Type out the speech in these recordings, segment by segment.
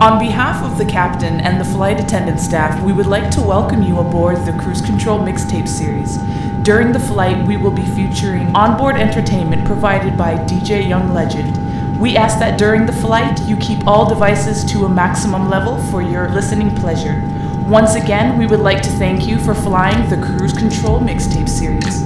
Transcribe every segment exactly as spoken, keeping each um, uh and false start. On behalf of the captain and the flight attendant staff, we would like to welcome you aboard the Cruise Control Mixtape Series. During the flight, we will be featuring onboard entertainment provided by D J Young Legend. We ask that during the flight, you keep all devices to a maximum level for your listening pleasure. Once again, we would like to thank you for flying the Cruise Control Mixtape Series.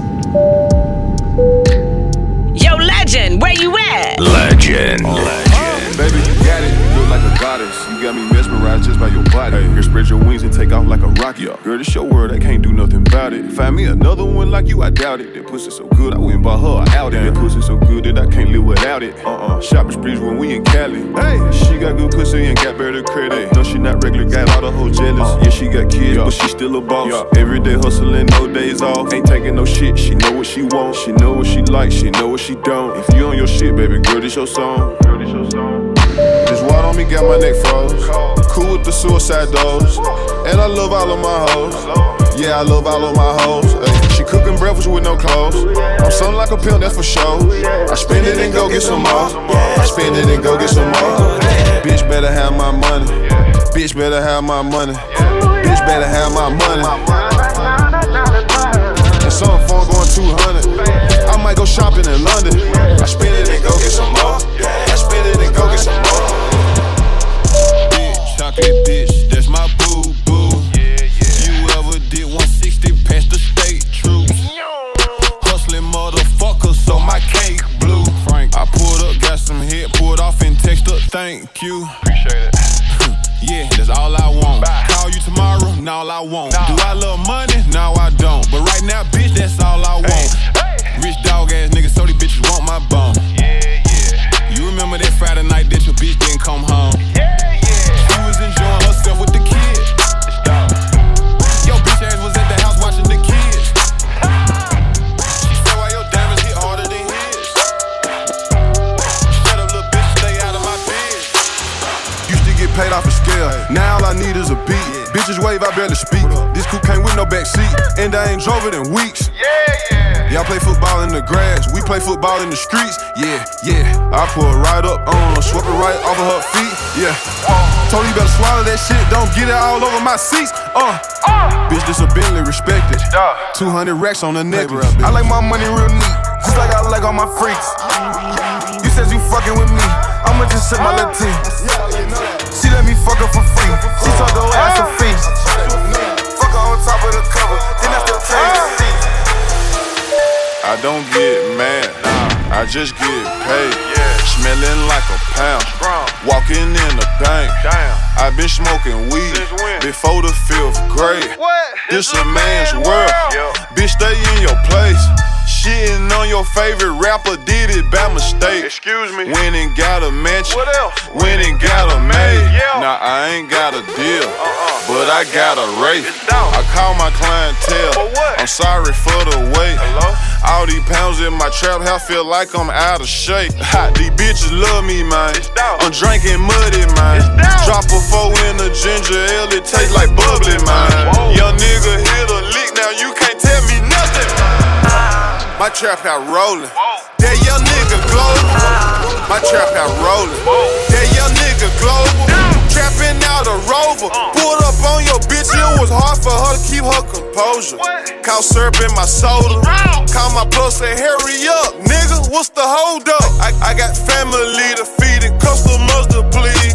Yo, Legend, where you at? Legend. Legend. Baby, you got it. You look like a goddess. You got me mesmerized just by your body. Hey, you spread your wings and take off like a rocket. Yeah. Girl, this your world. I can't do nothing about it. Find me another one like you, I doubt it. That pussy so good, I went by her out. That pussy so good that I can't live without it. Uh-uh. Shopping sprees when we in Cali. Hey, she got good pussy and got better credit. No, she not regular. Got all the whole jealous. Uh, yeah, she got kids, yeah. But she still a boss. Yeah. Every day hustling, no days off. Ain't taking no shit. She know what she wants. She know what she likes. She know what she don't. If you on your shit, baby, girl, this your song. Girl, this your song. This wad on me got my neck froze. Cool with the suicide dose. And I love all of my hoes. Yeah, I love all of my hoes. Ay, she cooking breakfast with no clothes. I'm something like a pimp, that's for sure. I spend it and go get some more. I spend it and go get some more. Bitch better have my money. Bitch better have my money. Bitch better have my money. And some phone going two hundred. I might go shopping in London. I spend it and go get some more. I spend it and go get some more. Bitch, chocolate bitch, that's my boo boo. You ever did one sixty past the state troops? Hustling motherfuckers, so my cake blue. I pulled up, got some head, pulled off and text up, thank you. Appreciate it. Yeah, that's all I want. Bye. Call you tomorrow, now all I want. No. Do I love money? No, I don't. But right now, bitch, that's all I want. Hey. Rich dog ass niggas, so these bitches want my bone. Yeah, yeah. You remember that Friday night that your bitch didn't come home? Yeah, yeah. She was enjoying herself with the kids. Yo, bitch ass was at the house watching the kids. She said, why your diamonds hit harder than his? Shut up, little bitch, stay out of my bed. Used to get paid off a scale, now all I need is a beat. Bitches wave, I barely speak. This coupe came with no backseat, and I ain't drove it in weeks. Yeah, yeah. Y'all play football in the grass, we play football in the streets. Yeah, yeah. I pull right up on her, swept it right off of her feet. Yeah. Uh, told you better swallow that shit, don't get it all over my seats. Uh. uh. Bitch, this a Bentley, respect it. two hundred racks on the necklace. I like my money real neat, just like I like all my freaks. You says you fucking with me, I'ma just sip my little tea. She let me fuck her for free. She told her ass a feast. Fuck her on top of the cover, then I still change the seat. I don't get mad, nah. I just get paid. Smelling like a pound, walking in the bank. I been smoking weed before the fifth grade. This a man's world, bitch. Stay in your place. Shitting on your favorite rapper, did it by mistake. Excuse me. Went and got a mansion. What else? Went and got a maid. Yeah. Nah, I ain't got a deal, uh-uh. but I got a rate. I call my clientele. For what? I'm sorry for the wait. Hello? All these pounds in my trap house feel like I'm out of shape. Ha, these bitches love me, man. I'm drinking muddy, man. Drop a four in a ginger ale, it tastes like bubbly, man. Young nigga hit a lick, now you can't tell me nothing, man. My trap out rollin', that young nigga global. My trap out rollin', that young nigga global. Trappin' out a rover, pulled up on your bitch. It was hard for her to keep her composure. Caught syrup in my soda. Called my plug, said hurry up, nigga. What's the hold up? I, I got family to feed and customers to please.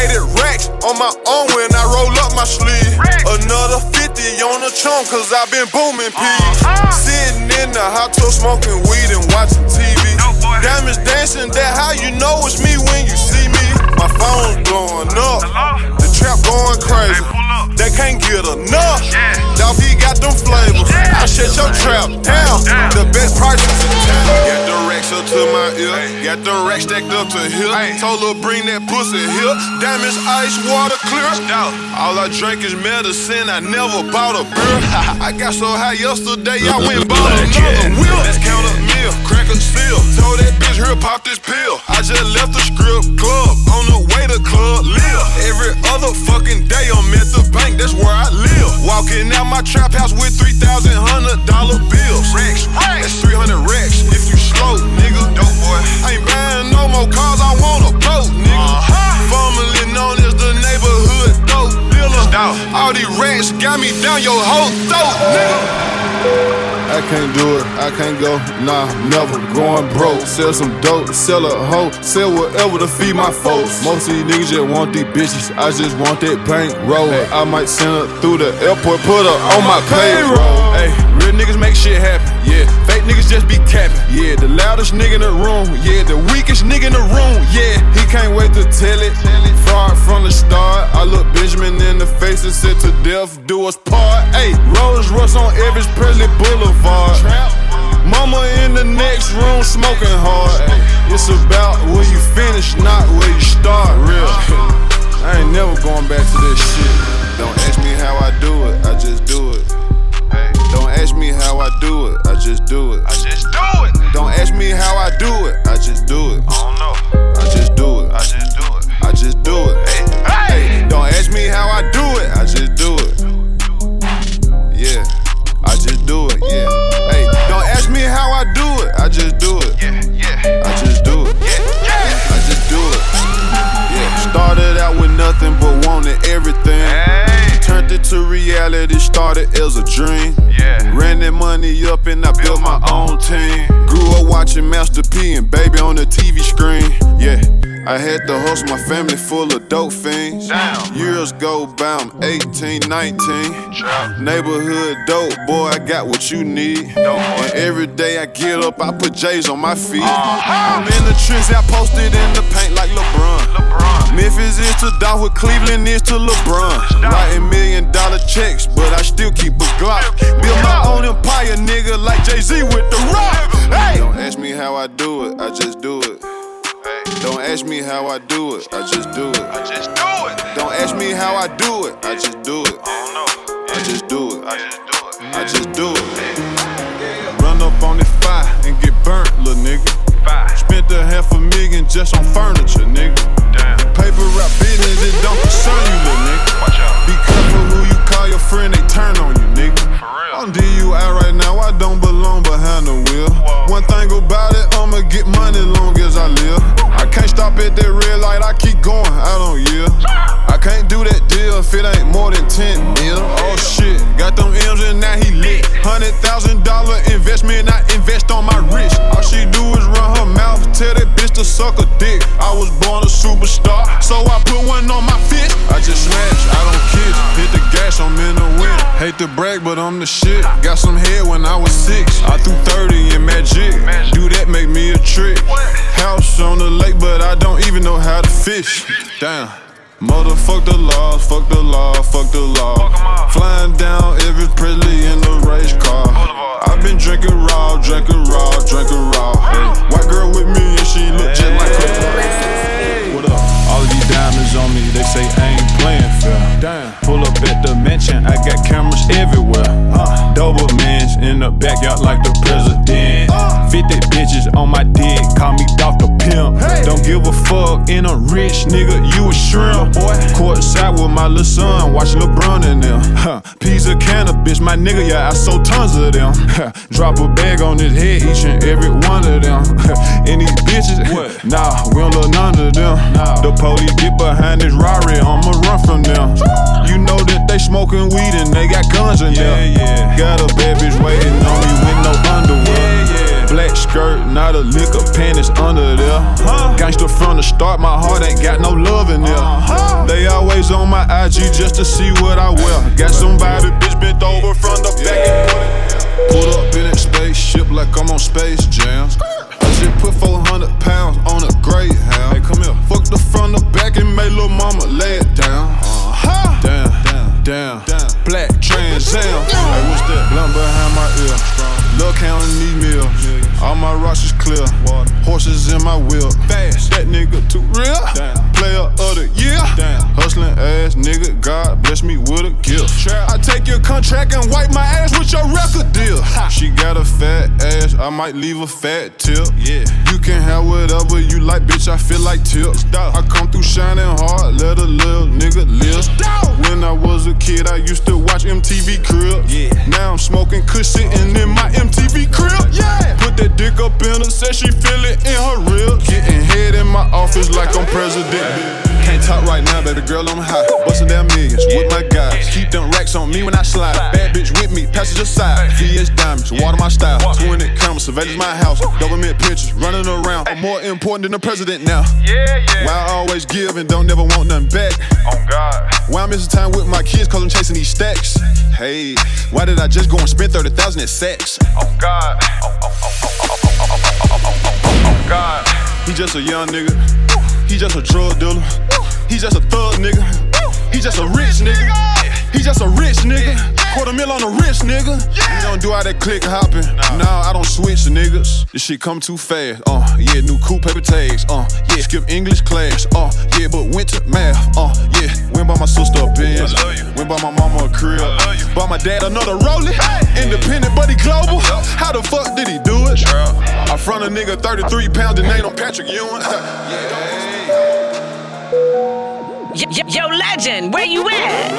eighty racks on my own when I roll up my sleeve. Another fifty on the chunk, cause I been booming peas. Sitting in the hot tub smoking weed and watching T V. Diamonds dancing, that how you know it's me when you see me. My phone's blowing up, the trap going crazy. They can't get enough, Dolph, he got them flavors. I shut your trap down, the best prices in town. Got the racks up to my ear, got the racks stacked up to here. Told her bring that pussy here. Diamonds, ice, water, clear. All I drink is medicine, I never bought a beer. I got so high yesterday, I went and bought another wheel. Let's count a meal, crack a seal. Told that bitch here, pop this pill. I just left the script club, on the way to Club Live. Every other fucking day, I'm at the bank, that's where I live. Walking out my trap house with three thousand one hundred dollar bills. Rex, that's three hundred racks if you slow, nigga. Dope boy. I ain't buying no more cars, I want a boat, nigga. Uh-huh. Formerly known as the can't do it, I can't go, nah, never going broke. Sell some dope, sell a hoe, sell whatever to feed my folks. Most of these niggas just want these bitches, I just want that bankroll. I might send her through the airport, put her on my payroll. Hey. Real niggas make shit happen, yeah. Fake niggas just be capping, yeah. The loudest nigga in the room, yeah. The weakest nigga in the room, yeah. He can't wait to tell it, far from the start. I look Benjamin in the face and said to death, do us part. Ayy, Rolls Royce on Elvis Presley Boulevard. Mama in the next room smoking hard. Ay, it's about where you finish, not where you start, real. I ain't never going back to this shit. Don't ask me how I do it, I just do it. Don't ask me how I do it, I just do it. I just do it. Don't ask me how I do it, I just do it. I don't know. I just do it. I just do it. I just do it. Hey, hey. Don't ask me how I do it, I just do it. Yeah, I just do it. Yeah. Hey, don't ask me how I do it, I just do it. Yeah, yeah. I just do it. Yeah, yeah. I just do it. Yeah. Started out with nothing but wanted everything. Hey. Turned it to reality, started as a dream. Yeah. Ran that money up and I built my own team. Grew up watching Master P and Baby on the T V screen. Yeah, I had to host my family full of dope fiends. Damn. Years go by, I'm eighteen, nineteen. Drop. Neighborhood dope, boy, I got what you need. Dope. And every day I get up, I put J's on my feet. Uh-huh. I'm in the trenches, I posted in the paint like LeBron. LeBron. Memphis is to Dolph, what Cleveland is to LeBron. Writing million dollar checks, but I still keep a Glock. Build my own empire, nigga, like Jay Z with the Roc. Hey. Don't ask me how I do it, I just do it. Don't ask me how I do it, I just do it. I just do it. Don't ask me how I do it, I just do it. I don't know. I just do it. I just do it. I just do it. Run up on the fire and get burnt, little nigga. Spent a half a million just on furniture, nigga. Damn. Paper wrap business, it don't concern you, little nigga. Watch out. Be careful who you call your friend, they turn on you, nigga. For real. I'm D U I right now, I don't belong behind the wheel. Whoa. One thing about it, I'ma get money long as I live. I can't stop at that red light, I keep going, I don't yield. I can't do that deal if it ain't more than ten mil. Oh shit, got them M's and now he lit. Hundred thousand dollar investment, I invest on my wrist. All she do is run her mouth, tell that bitch to suck a dick. I was born a superstar, so I put one on my fist. I just smash, I don't kiss. Hit the gas, I'm in the wind. Hate to brag, but I'm the shit. Got some head when I was six. I threw thirty in magic. Do that, make me a trick. House on the lake, but I don't even know how to fish. Damn. Motherfuck the law, fuck the law, fuck the law. Flying down Elvis Presley in the race car. I've been drinking raw, drinking raw, drinking raw. Hey, white girl with me and she look just like her. What up? All of these diamonds on me, they say I ain't playing fair. Damn. Pull up at the mansion, I got cameras everywhere. Uh. Dobermans in the backyard like the president. Uh. fifty bitches on my dick, call me Doctor Pimp. Hey. Don't give a fuck, and I'm rich, nigga, you a shrimp. Courtside with my little son, watch LeBron and them. Huh. Piece of cannabis, my nigga, yeah, I sold tons of them. Huh. Drop a bag on his head, each and every one of them. And these bitches, what? Nah, we don't love none of them. Nah. The police get behind this Rari, I'ma run from them. You know that they smoking weed and they got guns in yeah, them. Yeah. Got a bad bitch waiting on me with no underwear. Yeah, yeah. Black skirt, not a lick of panties under there. Huh. Gangsta from the start, my heart ain't got no love in there. Uh-huh. They always on my I G just to see what I wear. Got somebody bitch bent over from the back and put it down. Pulled up in that spaceship like I'm on Space Jam. Put four hundred pounds on a Greyhound. Hey, come here. Fuck the front, the back, and made lil' mama lay it down. Uh-huh. Down, down, down, down. Black Trans Am. Hey, what's that? Blunt behind my ear. Love counting these meals. All my rocks is clear. Horses in my wheel. Fast. That nigga too real. Player of the year. Hustling ass nigga. God bless me with a gift. I take your contract and wipe my ass with your record deal. She got a fat ass. I might leave a fat tip. Yeah. You can have whatever you like, bitch. I feel like tips. I come through shining hard. Let a little nigga live. When I was a kid, I used to watch M T V Cribs. Yeah. Now I'm smoking kush sitting in my M T V Crib. Yeah. Put that dick up in her, said she feel it in her rib. Getting head in my office like I'm president. Can't top right now, baby girl, I'm high. Bustin' down millions with my guys. Keep them racks on me when I slide. Bad bitch with me, passenger side. V S diamonds, water my style. two hundred cameras, surveillance my house. Government pictures, running around. I'm more important than the president now. Why I always give and don't never want nothing back? Why I'm missing time with my kids cause I'm chasing these stacks? Hey, why did I just go and spend thirty thousand at sex? Oh God, oh, oh, oh, oh, oh, oh, oh, oh, oh, oh, God. He just a young nigga. He just a drug dealer. He just a thug nigga. He just a rich nigga. He just a rich nigga. Quarter mil on a rich nigga. You don't do all that click hopping. Nah, I don't switch niggas. This shit come too fast. Uh, yeah, new coupe paper tags. Uh, yeah, skip English class. Uh, yeah, but went to math. Uh, yeah, went by my sister a Benz. Went by my mama a crib. Bought my dad another Rollie. Independent, but he global. How the fuck did he do it? I front a nigga thirty-three pounds and name on Patrick Ewing. Yo, yo, legend, where you at?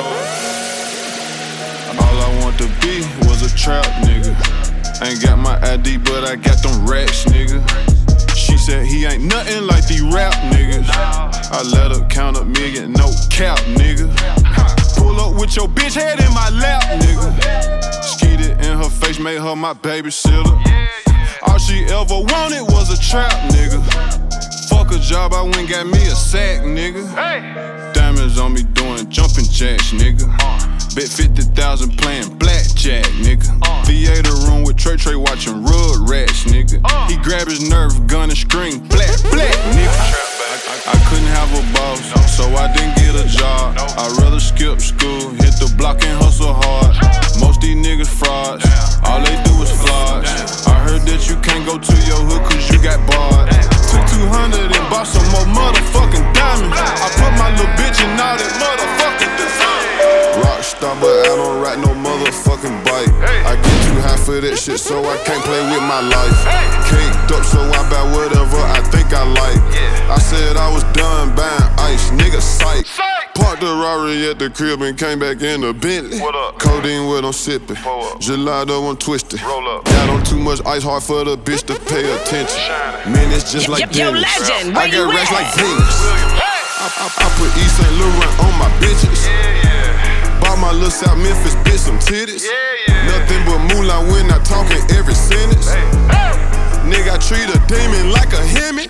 All I want to be was a trap nigga. Ain't got my I D, but I got them racks nigga. She said he ain't nothing like these rap niggas. I let her count a million, no cap nigga. Pull up with your bitch head in my lap nigga. Skeeted in her face, made her my babysitter. All she ever wanted was a trap nigga. Fuck a job, I went got me a sack nigga. Diamonds on me doing jumping jacks nigga. Bet fifty thousand playing blackjack, nigga. Uh, Theater room with Trey Trey watching Rugrats, nigga. Uh, he grabbed his nerve gun and screamed, black, black, nigga. I, I, I couldn't have a boss, no. So I didn't get a job. No. I'd rather skip school, hit the block and hustle hard. Most these niggas frauds, damn. All they do is flaws. I heard that you can't go to your hood cause you got barred. Took two hundred and bought some more motherfucking diamonds. I put my little bitch in all that motherfucking design. Rockstar, but I don't ride no motherfucking bike. I get too high for that shit, so I can't play with my life. Caked up, so I buy whatever I think I like. I said I was done buying ice, nigga, psych. Parked the Aria at the crib and came back in the Bentley. Codeine, what I'm sipping. Gelato, I'm twisting. Got on too much ice, hard for the bitch to pay attention. Man, it's just like Dennis. I got racks like Venus. I, I, I put East Saint Laurent on my bitches. Bought my little South Memphis bitch some titties. Yeah, yeah. Nothing but Mulan when I talk in every sentence. Hey, hey. Nigga, I treat a demon like a hemi.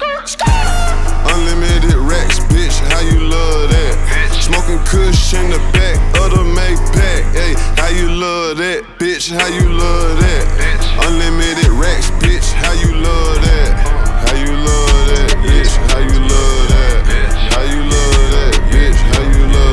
Unlimited racks, bitch, how you love that? Bitch. Smoking kush in the back of the Maybach. Hey, how you love that? Bitch, how you love that? Bitch. Unlimited racks, bitch, how you love that? How you love that? Bitch, how you love that? Bitch. How you love that? Bitch, how you love that?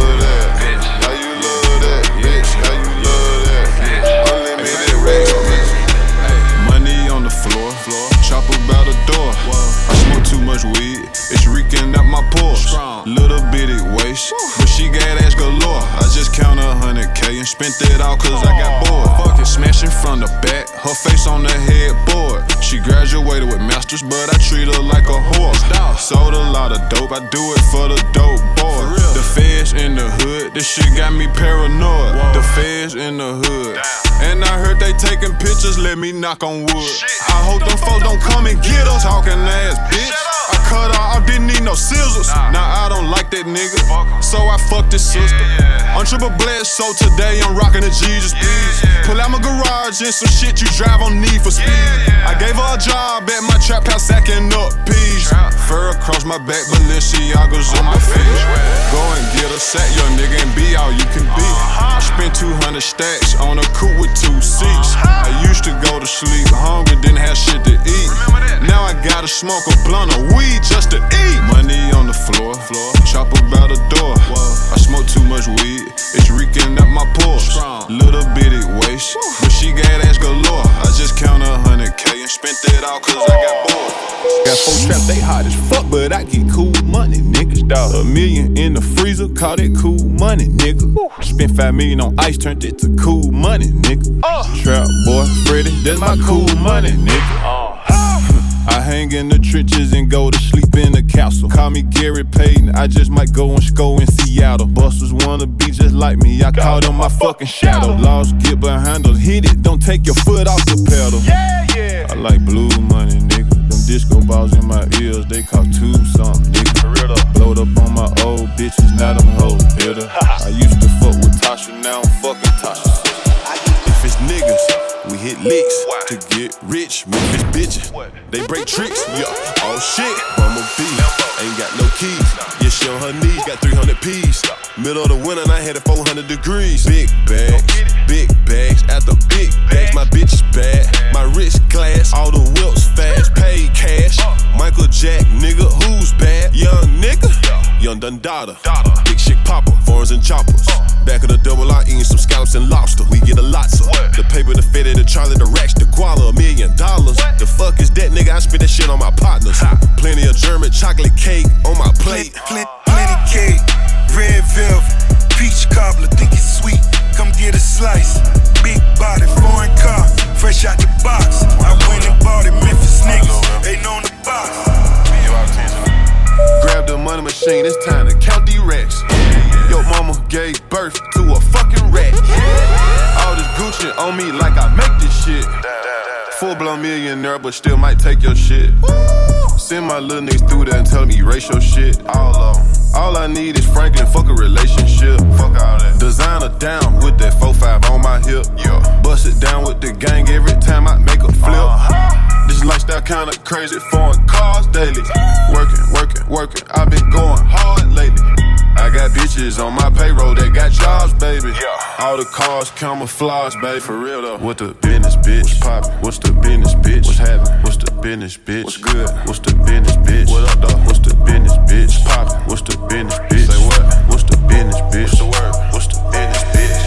Weed, it's reeking out my pores. Strong. Little bitty waist, woo. But she got ass galore. I just count a hundred K and spent it all cause aww. I got bored. Fucking smashing from the back, her face on the headboard. She graduated with masters, but I treat her like a whore. Stop. Sold a lot of dope, I do it for the dope boy. The feds in the hood, this shit got me paranoid. Whoa. The feds in the hood. Damn. And I heard they taking pictures, let me knock on wood. Shit. I hope them folks don't come and get us. Talking ass bitch. I cut her off, didn't need no scissors. Nah, nah I don't like that nigga. So I fucked his sister. Yeah, yeah. I'm triple blessed, so today I'm rocking the Jesus yeah, piece. Yeah. Pull out my garage and some shit you drive on need for speed. Yeah, yeah. I gave her a job at my trap house, sacking up peas. Trap. Fur across my back, Balenciaga's on, on my feet. Feet. Go and get a sack, young nigga, and be all you can be. Uh-huh. I spent two hundred stacks on a coupe with two seats. Uh-huh. I used to go to sleep hungry, didn't have shit to eat. Now I gotta smoke a blunt of weed just to eat. Money on the floor, floor. Chop about the door. Whoa. I smoke too much weed, it's reeking out my pores. Strong. Little bitty waist, woo. But she got ass galore. I just count a hundred K and spent it all cause I got bored. Got four strapped, they hot as fuck, but I get cool money, niggas. Dog. A million in the freezer, call that cool money, nigga. Woo. Spent five million on ice, turned it to cool money, nigga. Uh. Trap boy, Freddy, that's my cool money, nigga. Uh. I hang in the trenches and go to sleep in the castle. Call me Gary Payton, I just might go and score in Seattle. Busters wanna be just like me, I call them my fucking shadow. Lost, get behind us, hit it, don't take your foot off the pedal. Yeah, yeah. I like blue money, nigga. Them disco balls in my ears, they cost two something, nigga. Blowed up on my old bitch. bitches, now them hoes bitter. I used to fuck with Tasha, now I'm fucking Tasha. If it's niggas, we hit licks to get rich. Memphis bitches, they break tricks. Yo, all shit, Bumble B, ain't got no keys. Yeah, she on her knees, got three hundred P's. Middle of the winter, and I had it four hundred degrees. Big bags, big bags, after big bags. My bitch is bad, my wrist glass. All the whips fast, paid cash. Michael Jack, nigga, who's bad? Young nigga, young Dundada, big shit popper, foreigns and choppers. Back of the double I eating some scallops and lobster. We get a lotsa. The paper, the fitted, the Charlie, the racks, the koala, a million dollars. What? The fuck is that, nigga? I spit that shit on my partners. Ha. Plenty of German chocolate cake on my plate. Plenty, plenty cake, red velvet, peach cobbler, think it's sweet. Come get a slice. Big body, foreign car, fresh out the box. I went and bought it, Memphis niggas, ain't on the box. Grab the money machine, it's time to count the racks. Your mama gave birth to a fucking rat. All this Gucci on me like I make this shit. Full blown millionaire, but still might take your shit. Send my little niggas through there and tell me erase your shit. All of them. All I need is Franklin, fuck a relationship. Fuck all that. Designer down with that four five on my hip. Yeah. Bust it down with the gang every time I make a flip. Uh-huh. This lifestyle kinda crazy, foreign cars daily. Working, working, working, I've been going hard lately. I got bitches on my payroll that got jobs, baby. Yeah. All the cars camouflage, baby. For real though. What the business, bitch? What's poppin'? What's the business, bitch? What's happening? What's the business, bitch? What's good? What's the business, bitch? What up though? What's the business, bitch? What's poppin'? What's the business, bitch? Say what? What's the business, bitch? What's the word? What's the business, bitch?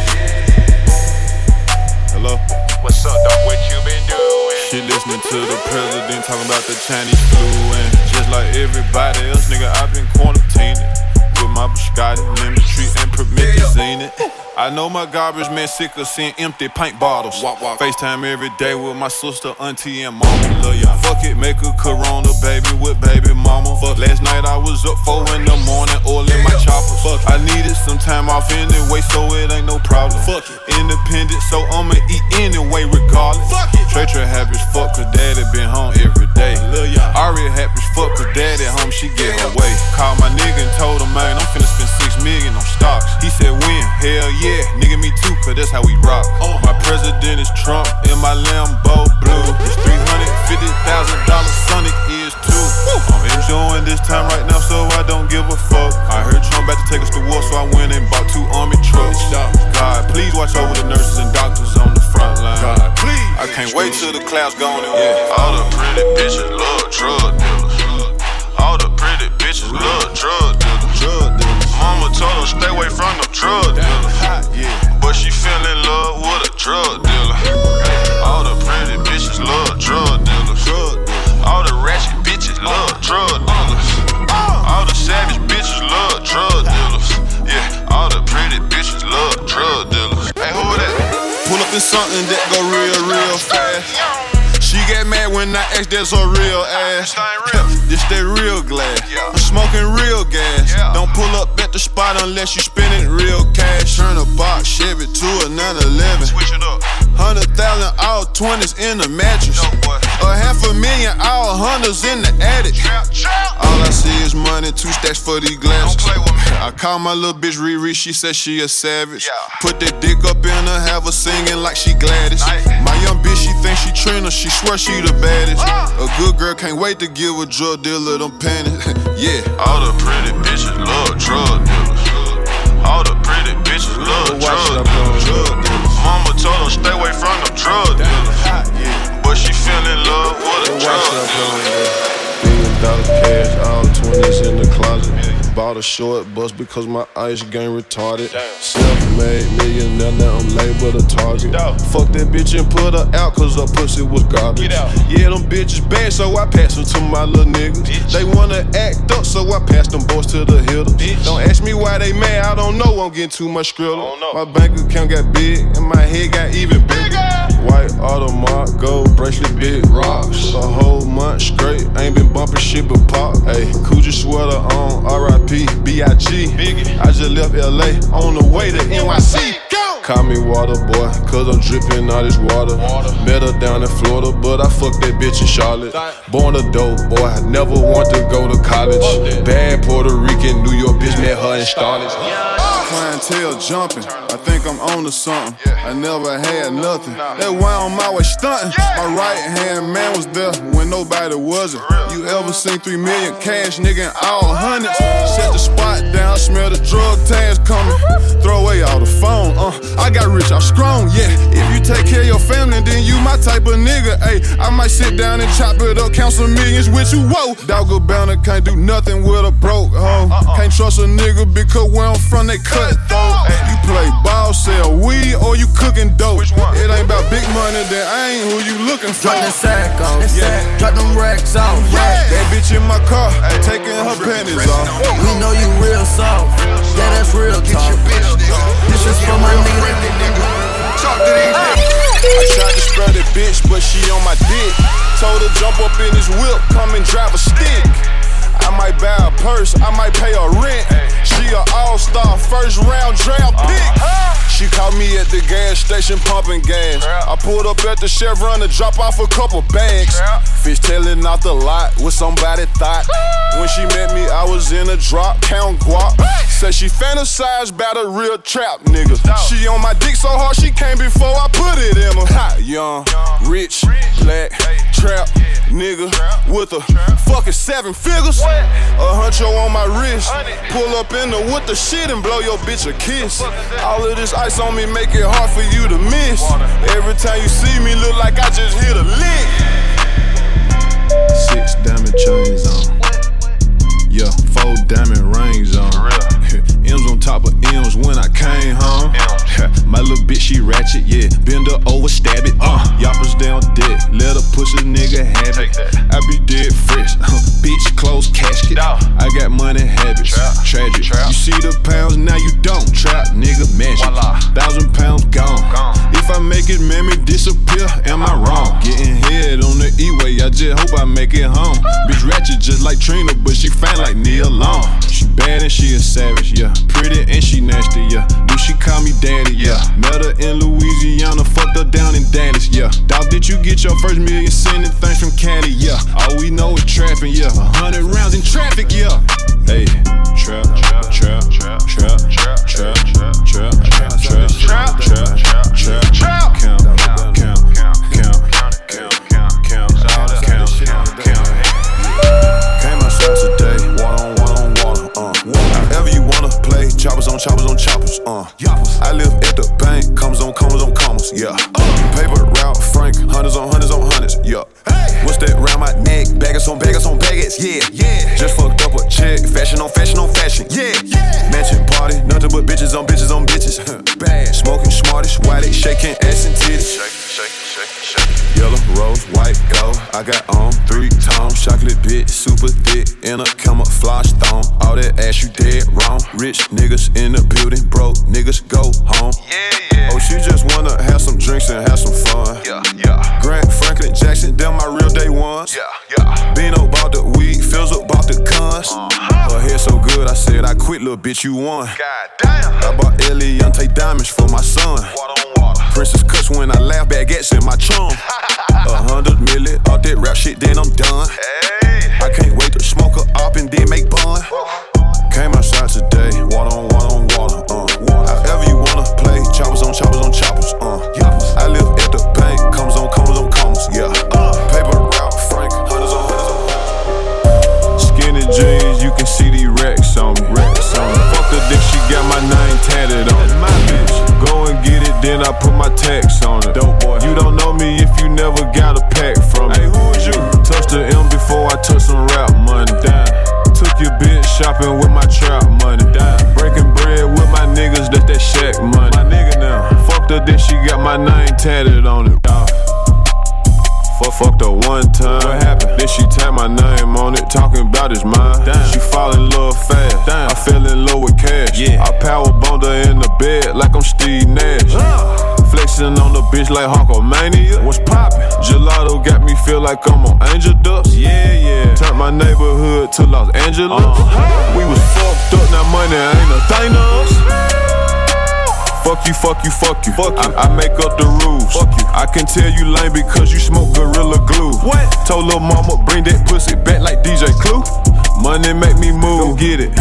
Hello? What's up, dog? What you been doing? She listening to the president talking about the Chinese flu, and just like everybody else, nigga, I've been quarantined. My Biscotti, lemon tree, and promethazine it. I know my garbage man sick of seeing empty paint bottles. Walk, walk. FaceTime every day with my sister, auntie, and mama. Love ya. Fuck it, make a Corona, baby, with baby mama. Fuck. Last night I was up four in the morning, oil in my chopper. Fuck. I needed some time off anyway, so it ain't no problem. Fuck it. Independent, so I'ma eat anyway, regardless. Fuck it. Trey Trey happy as fuck, cause daddy been home every day. Love ya. Aria happy as fuck, cause daddy home, she get her way. Called my nigga and told him, man, I'm I'm finna spend six million on stocks. He said when? Hell yeah, nigga me too, cause that's how we rock. Oh. My president is Trump and my Lambo blue. This three hundred fifty thousand dollars Sonic is too. I'm enjoying this time right now, so I don't give a fuck. I heard Trump about to take us to war, so I went and bought two army trucks. God, please watch over the nurses and doctors on the front line. God, please. I can't wait till the clouds gone and yeah. All the pretty bitches love drug dealers. All the pretty bitches love drug dealers. Mama told her stay away from them drug dealers, but she fell in love with a drug dealer. All the pretty bitches love drug dealers. All the ratchet bitches love drug dealers. All the savage bitches love drug dealers. Yeah, all the pretty bitches love drug dealers. Hey, who that? Pull up in something that go real, real fast. She got mad when I asked, that's her real ass. This that real glass. I'm smoking real gas. Don't pull up at the spot unless you spending real cash. Turn a box, Chevy to a nine eleven. Switch it up. Hundred thousand, all twenties in the mattress. A half a million, all hundreds in the attic. All I see is money, two stacks for these glasses. I call my little bitch Riri, she said she a savage. Put that dick up in her, have her singing like she Gladys. My young bitch, she thinks she Trina, she swear she the baddest. A good girl can't wait to give a drug dealer them panties. Yeah. All the pretty bitches love drug dealers. All the pretty bitches love drug dealers. Mama told them stay away from them drug dealers, but she fell in love with a drug dealer. Million dollar cash, all twenties in the closet. Bought a short bus because my ice game retarded. Self-made millionaire, now I'm labeled a target. Fuck that bitch and put her out cause her pussy was garbage. Yeah, them bitches bad, so I pass them to my little niggas. Bitch. They wanna act up, so I pass them boys to the hitters. Bitch. Don't ask me why they mad, I don't know, I'm getting too much skrilla. My bank account got big and my head got even bigger. bigger. White Audemars, gold bracelet, big rocks. A whole month straight, ain't been bumping shit but pop. Ayy, Coogee sweater on, alright. B I G I just left L A on the way to N Y C. Go! Call me water boy, cause I'm dripping all this water. Met her down in Florida, but I fucked that bitch in Charlotte. Born a dope boy, I never want to go to college. Bad Puerto Rican, New York bitch, met her in Charlotte. Clientele jumping, I think I'm on to something. I never had nothing, that's why I'm always stunting. My right hand man was there when nobody wasn't. You ever seen three million cash, nigga, in all hundreds? Set the spot down, smell the drug tags coming. Throw away all the phone, uh, I got rich, I'm strong, yeah. If you take care of your family, then you my type of nigga, ayy. I might sit down and chop it up, count some millions with you, whoa. Doggo Bounty can't do nothing with a broke hoe. Can't trust a nigga because where I'm from, they cutthroat. You play ball, sell weed, or you cooking dope. It ain't about big money, then I ain't who you looking for. Drop that sack off, yeah. Drop them racks off, yeah. That bitch in my car, hey, taking her panties off. We know you real soft, yeah, that's real talk. This is for my nigga. Talk to these niggas. I tried to spell that bitch, but she on my dick. Told her jump up in his whip, come and drive a stick. I might buy a purse, I might pay her rent. She a all-star, first round draft pick. She caught me at the gas station pumping gas. I pulled up at the Chevron to drop off a couple bags. Fish telling out the lot, what somebody thought. When she met me, I was in a drop, count guap. Said she fantasized about a real trap nigga. She on my dick so hard she came before I put it in her. Hot, young, rich, black, trap nigga with a fucking seven figures. A huncho on my wrist, pull up in the with the shit and blow your bitch a kiss. All of this ice on me make it hard for you to miss. Every time you see me look like I just hit a lick. Six diamond chains on, yeah, four diamond rings on. M's on top of M's when I came home. My little bitch, she ratchet, yeah. Bend her over, stab it, uh. Yappers down dead, let her push a nigga have it. I be dead fresh, bitch, close casket. I got money habits, tragic. You see the pounds, now you don't. Trap, nigga, magic. Thousand pounds gone. If I make it, mammy disappear, am I wrong? Getting head on the E-way, I just hope I make it home. Bitch ratchet just like Trina, but she fine like Nia Long. She bad and she a savage, yeah. Pretty and she nasty, yeah. Do she call me daddy, yeah. Met her in Louisiana, fucked her down in Dallas, yeah. Dolph, did you get your first million sending things from Cali, yeah. All we know is trapping, yeah. A hundred rounds in traffic, yeah. Hey, trap, trap, trap, trap, trap, trap, trap, trap, trap, trap, trap, trap, trap, trap, trap, count, count, count, count, count, count, count, count, count, count, count. Came outside today, one on one on water, uh. Whenever you wanna play, choppers on choppers on choppers, uh. I live at the bank, comes on commas on commas, yeah. Paper route, Frank, hundreds on hundreds on hundreds, yeah. What's that round my neck? Baggers on baggers on baggers, yeah. Just fucked up a check, fashion on fashion on fashion, yeah. Mansion party, nothing but bitches on bitches on bitches, bad. Smoking smartish, while they shaking ass and titties. Shake, shake, shake, shake. Yellow, rose, white, gold. I got on three tones, chocolate bitch, super thick, in a camouflage thong. All that ass you dead wrong. Rich niggas in the building, broke niggas go home. Yeah, yeah. Oh, she just wanna have some drinks and have some fun. Yeah, yeah. Grant Franklin Jackson, them my real day ones. Yeah, yeah. Bino bought the weed, Fizzle bought the guns. Uh-huh. Her hair so good, I said I quit, little bitch, you won. God damn. I bought Eliante diamonds for my son. Water on water. Princess cuts when I laugh, baguettes in my chum. A hundred million off that rap shit, then I'm done. Hey. I can't wait to smoke her up and then make bun. Came outside today, water on water on water, uh. However you wanna play, choppers on choppers on choppers, uh. I live at the bank, comes on comes on comes, yeah. Paper route, Frank, hunters on hunters on. Skinny jeans, you can see the racks on me. Racks on me. Fuck the dick, she got my name tatted on. That's my bitch. Go and get it, then I put my tax on it. Dope boy. You don't know me if you never got a pack from me. Hey, who is you? Touched the M before I took some rap money. Down. Took your bitch shopping with my trap money. Breaking bread with my niggas, that's that shack money. My nigga now. Fucked her, then she got my name tatted on it. Fuck, fucked her one time. What happened? Then she tagged my name on it, talking about it's mine. Damn. She fall in love fast. Damn. I fell in love with cash. Yeah. I power bombed her in the bed like I'm Steve Nash. Uh. Flexing on the bitch like Hulkamania. What's poppin'? Gelato got me feel like I'm on angel dust. Yeah, yeah. Turned my neighborhood to Los Angeles. Uh-huh. We was fucked up, now money ain't a thing to us. Fuck you, fuck you, fuck you. Fuck you. I, I make up the rules. Fuck you. I can tell you lame because you smoke Gorilla Glue. What? Told lil' mama bring that pussy back like D J Clue. Money make me move. Go get it.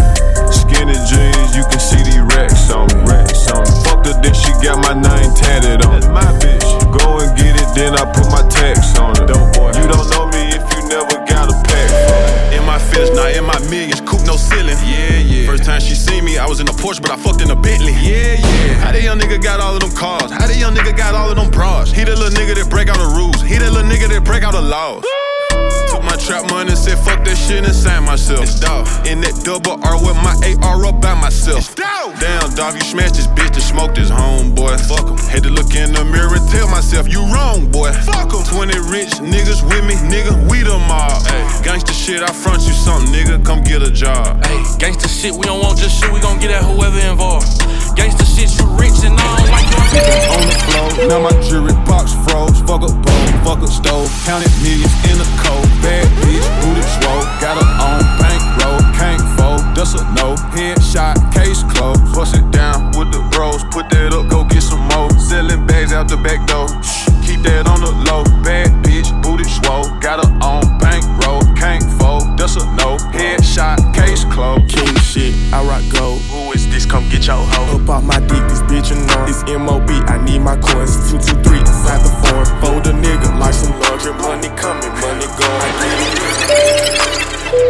Skinny jeans, you can see these racks on me. Racks on me. Fucked her, then she got my name tatted on it. That's my bitch. Go and get it, then I put my tax on it. Dope boy. You don't know me if you never got a pack for it. In my fish, now in my millions, coupe no ceiling. Yeah, yeah. First time she seen me, I was in a Porsche, but I fucked in a Bentley. Yeah, yeah. How the young nigga got all of them cars? How the young nigga got all of them bras? He the little nigga that break all the rules. He the little nigga that break all the laws. My trap money said fuck that shit inside myself. It's Dolph. In that double R with my A R up by myself. It's Dolph. Damn, Dolph, you smashed this bitch and smoked his homeboy. Fuck him. Had to look in the mirror and tell myself, you wrong, boy. Fuck him. twenty rich niggas with me, nigga, we the mob. Ayy. Gangsta shit, I front you something, nigga, come get a job. Ayy. Gangsta shit, we don't want just shit, we gon' get at whoever involved. Gangsta shit, you rich and I don't like your nigga. On the floor, now my jewelry box froze. Fuck up bowl, fuck up stove. Counted millions in the cold. Bad bitch, booty swole, got her on bankroll, can't fold, does a no, headshot, case closed, bust it down with the bros, put that up, go get some more, selling bags out the back door, shh, keep that on the low, bad bitch, booty swole, got her on bankroll, can't fold, does a no, headshot, case closed, king shit, I rock gold, who is this, come get your hoe, up off my dick, this bitch you know, it's M O B, I need my coins, two, two, three, inside the four, fold a nigga, like some larger money coming, money going.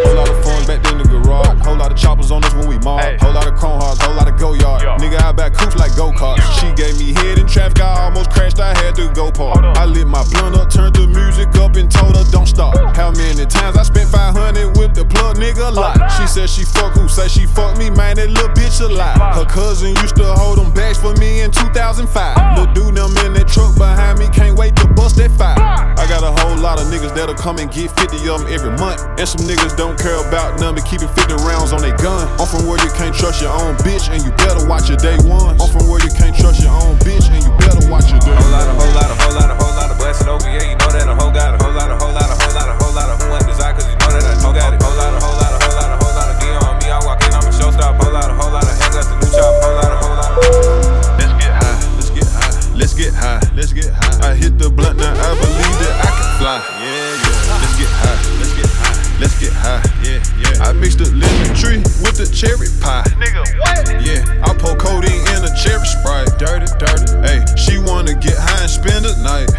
Whole lot of phones back in the garage. Whole lot of choppers on us when we mob. Whole lot of cone hearts, whole lot of go yard. Yo. Nigga, I back coops like go-karts. She gave me head in traffic, I almost crashed, I had to go park. I lit my blunt up, turned the music up and told her don't stop. How many times I spent five hundred with the plug, nigga, lot. She said she fuck who, say she fuck me, man, that little bitch a lie. Her cousin used to hold them bags for me in two thousand five. Lil' dude, them in that truck behind me, can't wait to bust that fire. I got a whole lot of niggas that'll come and get fifty of them every month. And some niggas don't care about none, but keeping fifty rounds on their gun. I'm from where you can't trust your own bitch, and you better watch your day one. I'm from where you can't trust your own bitch, and you better watch your day one. Whole lot of, whole lot of, whole lot of, whole lot of blessing over, yeah, you know that a whole got a whole lot of, whole lot of, whole lot of, whole lot of who want desire, cause you know that I know got it. Whole lot of, whole lot of, whole lot of, whole lot of D on me, I walk in, I'm a showstopper. Whole lot of, whole lot of, hang up the new shop. Whole lot of, whole lot of. Let's get high, let's get high, let's get high, let's get high. I hit the blunt, now I believe that I can fly. Yeah, yeah. Let's get high, let's get high, let's get high, yeah, yeah. I mixed the lemon tree with the cherry pie. Nigga, what? Yeah, I pour codeine in a cherry Sprite. Dirty, dirty. Hey, she wanna get high and spend the night.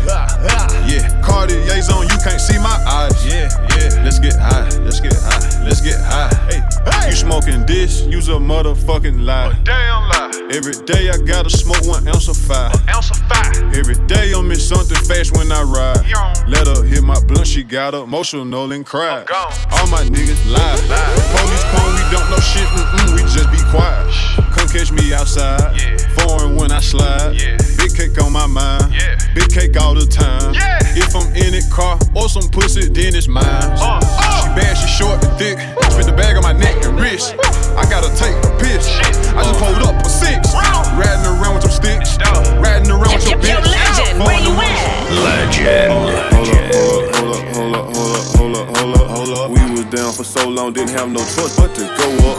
Yeah, Cartier's on, you can't see my eyes. Yeah, yeah. Let's get high, let's get high, let's get high. Hey, hey. You smoking this, you's a motherfucking lie. A damn lie. Every day I gotta smoke one ounce of five. An ounce of five. Every day I'm in something fast when I ride. Let her hit my blunt, she got emotional and cried. All my niggas live. Police come, we don't know shit. Mm-mm, we just be quiet. Come catch me outside. Yeah. Foreign when I slide. Yeah. Big cake on my mind. Yeah. Big cake all the time. Yeah. If I'm in it, car or some pussy, then it's mine. Uh, uh. She bad, she short and thick. I spit the bag on my neck and wrist. I gotta take a piss. Shit. I just pulled up a six. Round. Riding around with some sticks. Riding around with your bitch. Legend, where you at? Legend. Hold up, hold up, hold up. Hold up, hold up, hold up, hold up. We was down for so long, didn't have no choice but to go up.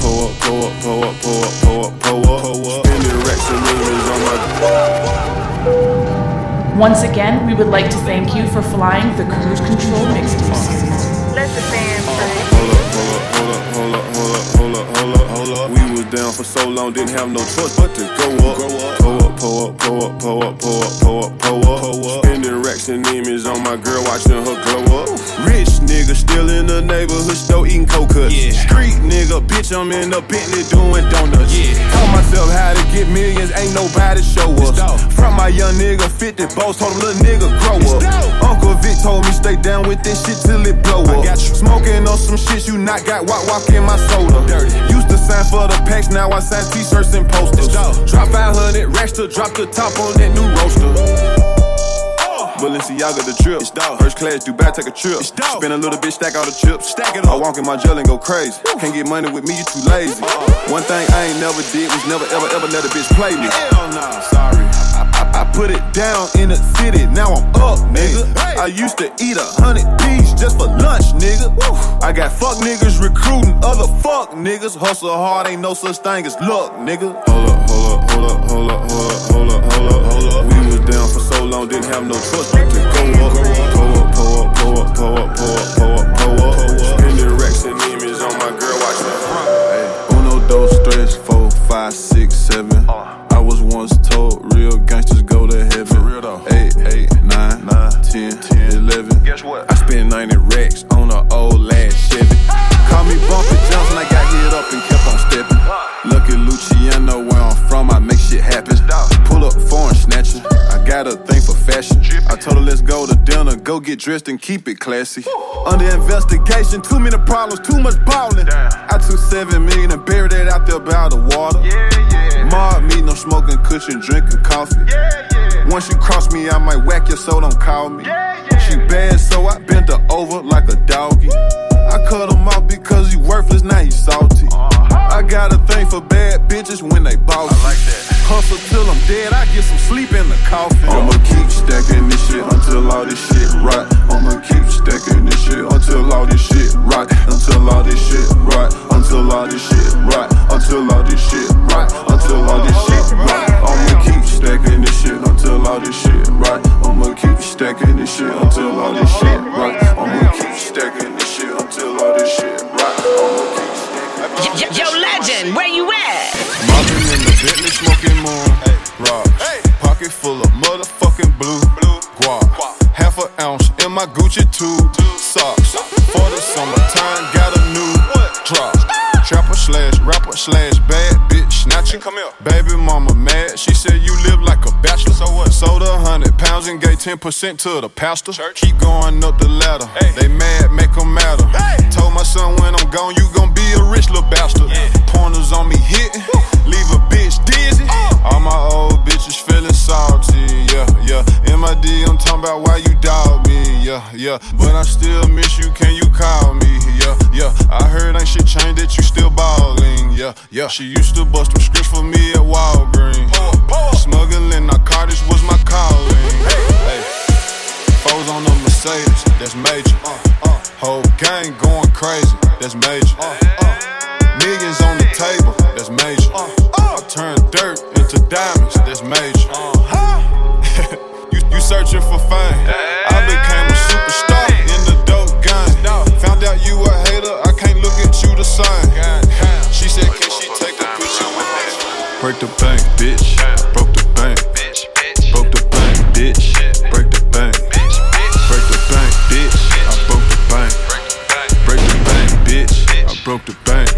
Pull up, pull up, pull up, pull up, pull up, pull up, pull up. Spinning racks and millions on my. Once again, we would like to thank you for flying the Cruise Control Mixtape Series. Let the fans play. Hold up, hold up, hold up, hold up, hold up, hold up. We was down for so long, didn't have no choice but to go up. Pull up, pull up, pull up, pull up, pull up, pull up, pull up. Spinning racks and millions on my girl, watching her glow up. Rich nigga still in the neighborhood, still eating coconuts. Yeah. Street nigga, bitch, I'm in the Bentley doing donuts. Yeah. Told myself how to get millions, ain't nobody show us. From my young nigga, fifty boss, told him little nigga grow up. Uncle Vic told me stay down with this shit till it blow up. I got you. Smoking on some shit you not got, walk walk in my soda. Dirty. Used to sign for the packs, now I sign t-shirts and posters. Drop five hundred racks to drop the top on that new roaster. Balenciaga the drip, it's dog. First class, Dubai, take a trip. It's dog. Spend a little bit, stack all the chips. Stack it up. I walk in my jail and go crazy. Woo. Can't get money with me, you too lazy. Uh-huh. One thing I ain't never did was never, ever, ever let a bitch play me. Hell no, nah. Sorry. I, I, I put it down in the city, now I'm up, nigga. Hey. I used to eat a hundred P's just for lunch, nigga. Woo. I got fuck niggas recruiting other fuck niggas. Hustle hard, ain't no such thing as luck, nigga. Hold up, hold up, hold up. up, hold up, hold up, hold up, hold up, hold up. We was down for so long, didn't have no trust. To go up, pull up, pull up, pull up, pull up, pull up, pull up, pull up, pull up. Spin the racks and image on my girl, watch that. Uno, dos, tres, four, five, six, seven. I was once told real gangsters go to heaven. For real though. Eight, eight, nine, nine, ten, ten, eleven. Guess what? I spent ninety racks on an old lad Chevy. Call me Bumpy Johnson, I got hit up and kept on stepping. Look at Luciano, where I'm from, I make shit happen. Pull up foreign snatching, I got a thing for fashion. I told her let's go to dinner, go get dressed and keep it classy. Under investigation, too many problems, too much ballin'. I took seven million and buried it out there by the water. Marred me, no smoking cushion, drinking coffee. Once you cross me, I might whack you, so don't call me. She bad, so I bent her over like a doggy. I cut him off because he worthless, now he salty. I got a thing for bad bitches when they bossy. I like that. Hustle till I'm dead, I get some sleep in the coffin. I'ma keep stacking this shit until all this shit rot. I'ma keep stacking this shit until all this shit rot. Until all this shit rot. Until all this shit rot. Until all this shit rot. Until all this shit rot. I'ma keep stacking this shit until all this shit rot. I'ma keep stacking this shit until all this shit rot. I'ma keep stacking this shit until all this shit rot. I'ma keep stacking. Yo, legend, where you at? Mobbing in the Bentley, smoking moon. Rock, pocket full of motherfucking blue. Guap, half an ounce in my Gucci two socks. For the summertime, got a new drop. Trapper slash rapper slash bad bitch snatcher. Come here. Baby mama mad, she said you live like a bachelor. So what? Sold a hundred pounds and gave ten percent to the pastor. Church. Keep going up the ladder. Hey. They mad, make them matter. Hey. Told my son when I'm gone, you gon' be a rich little bastard. Yeah. Pointers on me hitting, leave a bitch dizzy. Uh. All my old bitches feeling salty. Yeah, yeah. M I D, I'm talking about why you doubt me. Yeah, yeah. But I still miss you. Can you call me? Yeah, yeah. I heard ain't shit changed that you still. Still ballin', yeah, yeah. She used to bust them scripts for me at Walgreens. Smuggling narcotics was my calling. Hey, hey. Foes on the Mercedes, that's major. Uh, uh. Whole gang going crazy, that's major. Uh, uh. Niggas on the table, that's major. Uh, uh. I turn dirt into diamonds, that's major. Uh-huh. you, you searching for fame? I became a superstar in the dope game. Found out you a hater. The sign. She said, can she take a picture with that? Break the bank, bitch. Broke the bank. Broke the bank, bitch. Break the bank. Break the bank, bitch. I broke the bank. Break the bank, bitch. I broke the bank.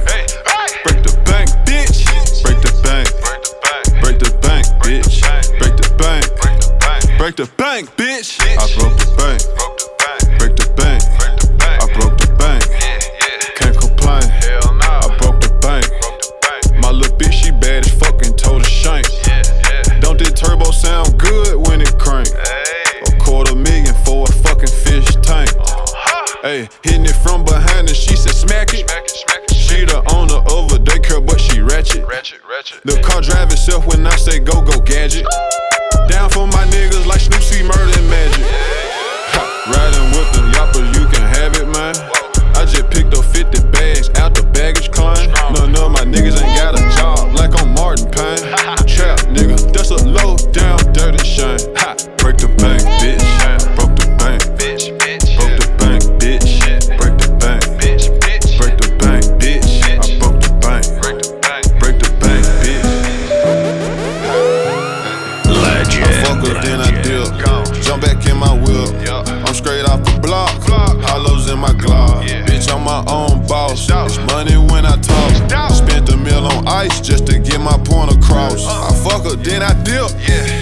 Break the bank, bitch. Break the bank. Break the bank, bitch. Break the bank. Break the bank, bitch. I broke the bank. Break the bank. I broke the bank. Hell nah. I broke the bank. Broke the bank. My little bitch, she bad as fucking told a shank. Yeah, yeah. Don't this turbo sound good when it crank? Hey. A quarter million for a fucking fish tank. Uh-huh. Hey, hitting it from behind and she said smack it. Smack it, smack it. She the owner of a daycare, but she ratchet. Ratchet, ratchet. The car drive itself when I say go go gadget. Down for my niggas like Snoop C, Murder and Magic. Yeah. Ha, riding with them yappers, you can have it, man. I just picked up fifty bags out the baggage claim. None of my niggas ain't got a job like I'm Martin Payne. Trap nigga, that's a low down dirty shame. Ha. Break the bank, bitch. Broke the bank. Broke the bank, bitch. Break the bank. Break the bank, bitch. I broke the bank. Break the bank, bitch. Legend. I fuck up, then I dip. Jump back in my wheel. I'm straight off the block. Hollows in my Glock. I'm my own boss. It's money when I talk. Spent the meal on ice just to get my point across. I fuck her, then I dip.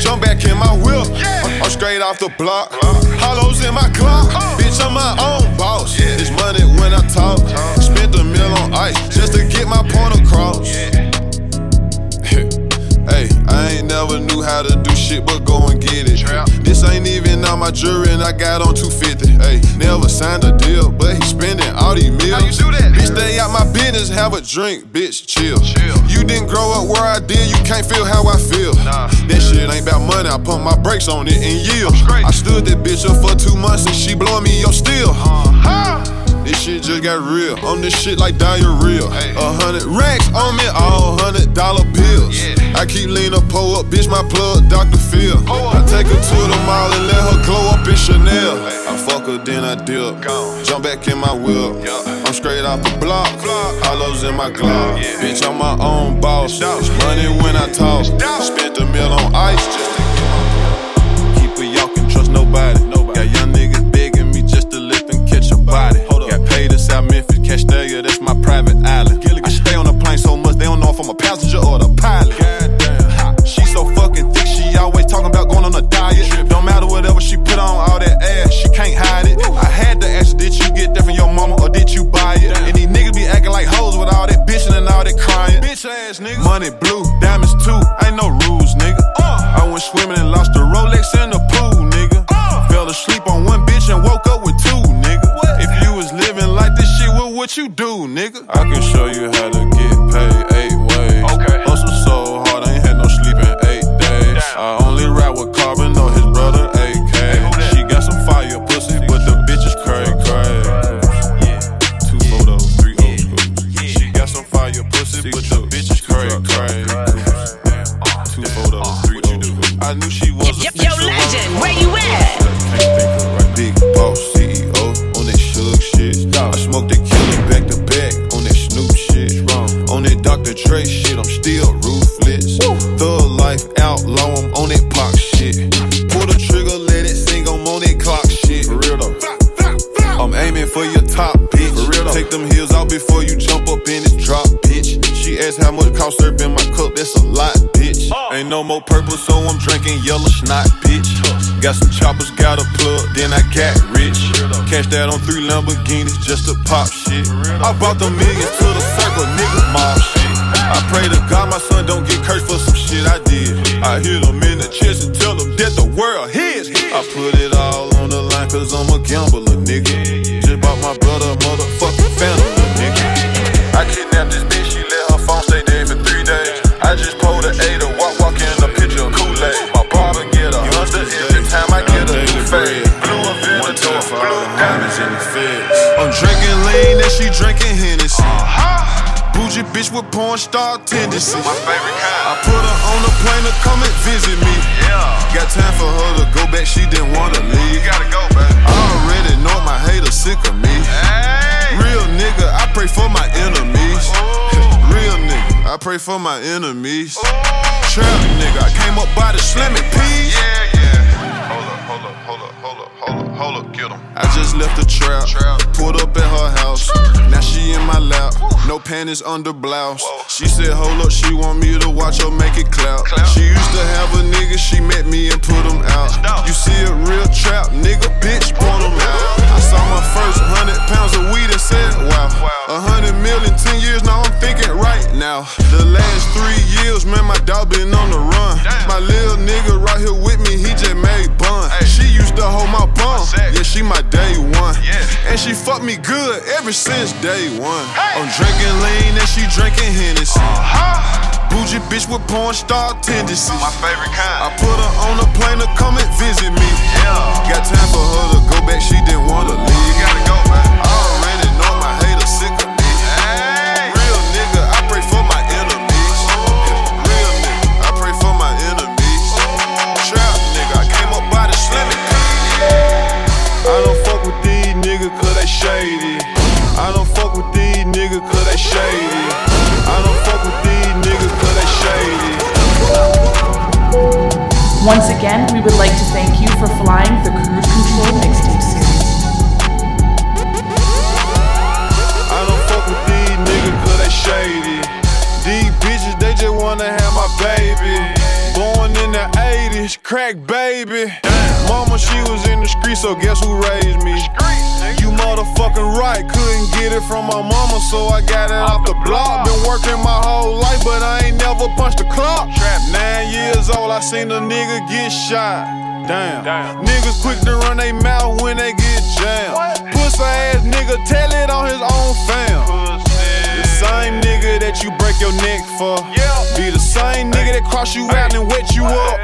Jump back in my wheel. I'm straight off the block. Hollows in my clock. Bitch, I'm my own boss. It's money when I talk. Spent the meal on ice just to get my point across. Hey, I ain't never knew how to do shit, but go and get it. This ain't even on my jewelry, and I got on two fifty. Hey, never signed a deal, but he spending all these meals. How you do that? Bitch, stay out my business, have a drink, bitch, chill. chill. You didn't grow up where I did, you can't feel how I feel. Nah. That shit ain't about money, I pump my brakes on it and yield. I stood that bitch up for two months, and she blowing me up still. Uh-huh. This shit just got real. I'm this shit like diarrhea. A hundred racks on me, all hundred dollar bills. I I keep leaning, pull up, bitch, my plug, Doctor Phil. I take her to the mall and let her glow up in Chanel. I fuck her, then I dip, jump back in my whip. I'm straight off the block, hollows in my Glock. Bitch, I'm my own boss, it's money when I talk. Spent the meal on ice just to get my blood. Keep it, y'all can trust nobody. Got young niggas begging me just to lift and catch a body. Got paid in South Memphis, Castalia, that's my private island. I stay on the plane so much, they don't know if I'm a passenger or the pilot. She so fucking thick, she always talking about going on a diet. Don't matter whatever she put on, all that ass, she can't hide it. I had to ask her, did you get that from your mama or did you buy it? And these niggas be acting like hoes with all that bitching and all that crying. Bitch ass nigga. Money blue, diamonds too, ain't no rules, nigga. I went swimming and lost a Rolex in the pool, nigga. Fell asleep on one bitch and woke up with two, nigga. If you was living like this shit, what would you do, nigga? I can show you how to get paid eight ways. Okay. Hustle so hard, I ain't had no sleep in eight days. Damn. I only ride with Carbon, no his brother A K. Hey, she got some fire pussy, but the bitch is cray cray. Yeah. Two photos, yeah. Three old schools. Yeah. She got some fire pussy, six but the bitch is cray cray. Uh, Two photos, uh, three old schools. I knew she was a yo, legend, where you at? Big boss C E O on that shug shit. Stop. I smoked that Kelly back to back on that Snoop shit. Wrong. On that Doctor Trey shit, I'm still ruthless. Woo. Thug life outlaw, I'm on that pop shit. Pull the trigger, let it sing, I'm on that clock shit. For real though. Bah, bah, bah. I'm aiming for your top, bitch. For real though. Take them heels out before you jump up in this drop, bitch. She asked how much cost serve in my cup, that's a lot, bitch. Oh. Ain't no more purple, so I'm drinking yellow snot, bitch. Got some choppers, got a plug, then I got rich. Cashed out on three Lamborghinis just to pop shit. I brought the millions to the circle, nigga, mob shit. I pray to God my son don't get cursed for some shit I did. I hit him in the chest and tell him that the world his. I put it all on the line cause I'm a gambler, nigga. Just bought my brother a motherfucking Phantom, nigga. I kidnapped this bitch, she let her phone stay there for three days. I just pulled an A to walk, walk in a picture of Kool-Aid. My barber get a Hunter every time I get a new fade. Blue a Venator, blue diamonds in the feds. I'm drinking lean and she drinking Hennessy. Uh-huh. Bougie bitch with porn star tendencies. My favorite kind. I put her on a plane to come and visit me. Yeah. Got time for her to go back, she didn't wanna leave. You gotta go, baby. I already know my haters sick of me. Hey. Real nigga, I pray for my enemies. Oh. Real nigga. I pray for my enemies. Ooh. Trap nigga, I came up by the Slimmy Peas. Yeah, yeah. Hold up, hold up, hold up, hold up, hold up, hold up, get 'em. I just left the trap, trap. Pulled up at her house. Now she in my lap, no panties under blouse. Whoa. She said, hold up, she want me to watch her make it clout. Clout. She used to have a nigga, she met me and put him out. You see a real trap nigga, bitch, want him out. I saw my first hundred pounds of weed and said, wow. A hundred million, ten years, now I'm thinking right now. The last three years, man, my dog been on the run. Damn. My little nigga right here with me, he just made bun. Ay. She used to hold my bum, yeah, she my day one. Yeah. And she fucked me good ever since day one. Hey. I'm drinking lean and she drinking Hennessy. Uh-huh. Bougie bitch with porn star tendencies. My favorite kind. I put her on a plane to come and visit me. Yeah. Got time for her to go back, she didn't want to leave. You gotta go, man. I already know my haters sick of me. Hey. Real nigga, I pray for my enemies. Oh. Real nigga, I pray for my enemies. Oh. Trap nigga, I came up by the Slimmy. I don't fuck with these niggas cause they shady. I don't fuck with these niggas cause they shady. I don't fuck with these niggas cause they shady. Once again, we would like to thank you for flying the Cruise Control Mixtape Series. I don't fuck with these niggas cause they shady. These bitches, they just wanna have my baby. Born in the eighties, crack baby. Mama, she was in the street, so guess who raised me? You motherfucking right, couldn't get it from my mama, so I got it off the block. Been working my whole life, but I ain't never punched the clock. Nine years old, I seen a nigga get shot. Damn. Damn. Niggas quick to run they mouth when they get jammed. Pussy ass nigga, tell it on his own fam. The same nigga that you break your neck for. Be the same nigga that cross you out and wet you up.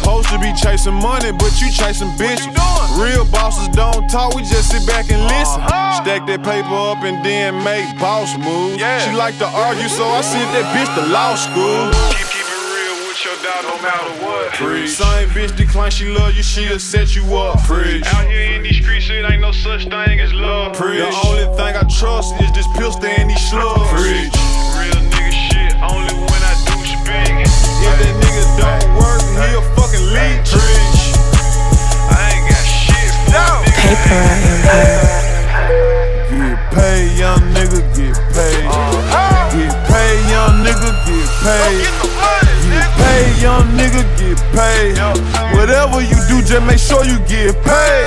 Supposed to be chasing money, but you chasing bitches. Real bosses don't talk, we just sit back and listen. Stack that paper up and then make boss moves. She like to argue, so I sent that bitch to law school. Keep it real your dog no matter what. Preach. Same bitch decline, she love you, she'll set you up. Preach. Out here in these streets, it ain't no such thing as love. Preach. The only thing I trust is this pistol and these slugs. Preach. Real nigga shit, only when I do spin. If that nigga don't work, he a fucking leech. Preach. I ain't got shit for no. A nigga. Paper Empire. Get paid, young nigga, get paid. Get paid, young nigga, get paid. Pay, young nigga, get paid. Whatever you do, just make sure you get paid.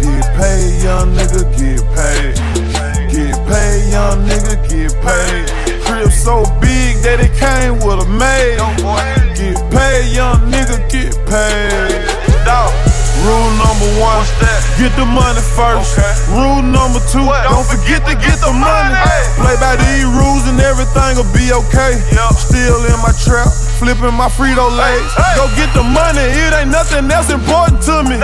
Get paid, young nigga, get paid. Get paid, young nigga, get paid. Crib so big that it came with a maid. Get paid, young nigga, get paid. Rule number one, get the money first. Rule number two, don't forget to get the money. Play by these rules and everything'll be okay. Still in my trap, flipping my Frito-Lay. Go get the money, it ain't nothing else important to me.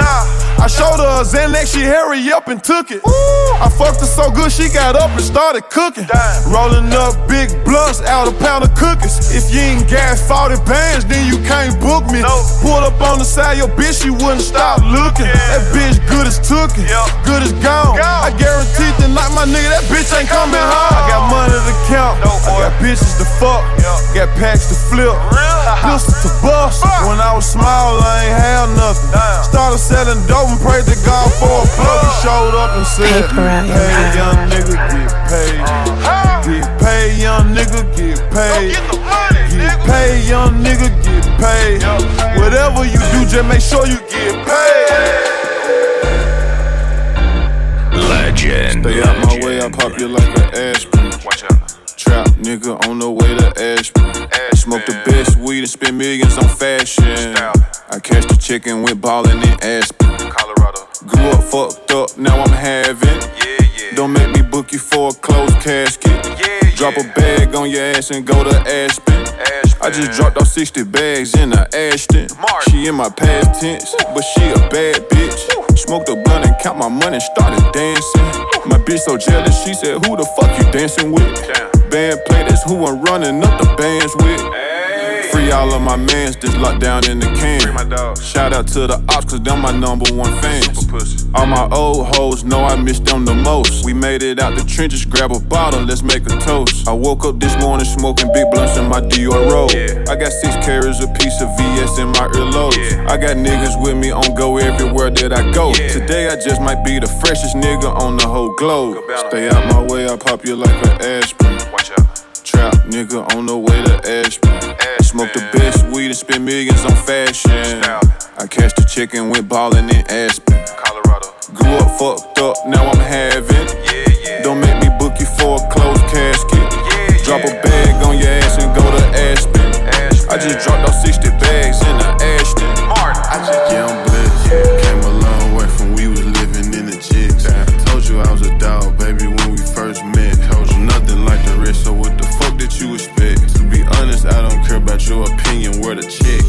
I showed her a Xanax, she hurried up and took it. I fucked her so good, she got up and started cooking. Rolling up big blunts out a pound of cookies. If you ain't gas forty bands, then you can't book me. Pulled up on the side, your bitch, she wouldn't stop looking. That bitch good as tookin', good as gone. I guarantee tonight, my nigga, that bitch ain't coming home. I got money to count, I got bitches to fuck, got packs to flip, pistols to bust. When I was small, I ain't had nothing. Started selling dope and prayed to God for a plug. He showed up and said, "Hey, young nigga, get paid. Get paid, young nigga, get paid. Get paid, young nigga, get paid. Whatever you do, just make sure you get paid." Legend. Stay out my way, I pop you like an aspirin. Watch out. Trap nigga on the way to Ashburn. Smoke the best weed and spend millions on fashion. I catch the chicken with ballin' in Aspen, Colorado. Grew up fucked up, now I'm having. Don't make me book you for a closed casket. Drop a bag on your ass and go to Aspen. I just dropped off sixty bags in the Ashton. She in my past tense, but she a bad bitch. Smoked a blunt and count my money, started dancing. My bitch so jealous, she said, "Who the fuck you dancing with?" Band play, that's who I'm running up the bands with. Free all of my mans, this locked down in the can. Shout out to the ops, cause them my number one fans. All my old hoes know I miss them the most. We made it out the trenches, grab a bottle, let's make a toast. I woke up this morning smoking big blunts in my Dior roll. I got six carats, a piece of V S in my earlobe. I got niggas with me on go everywhere that I go. Today I just might be the freshest nigga on the whole globe. Stay out my way, I pop you like an aspirin. Watch out. Trap nigga on the way to Ashburn. Smoke the best weed and spend millions on fashion. I catch the chicken with ballin' in Aspen, Colorado. Grew up fucked up, now I'm having. Don't make me book you for a closed casket. Drop a bag on your ass and go to Aspen. I just dropped off sixty bags in the Ashton. I just, yeah, I'm blessed. Came a long way from we was living in the jigs. Told you I was a dog, baby, when we first met. Told you nothing like the rest, so what the fuck did you expect? To be honest, I don't care about your opinion. Where the check?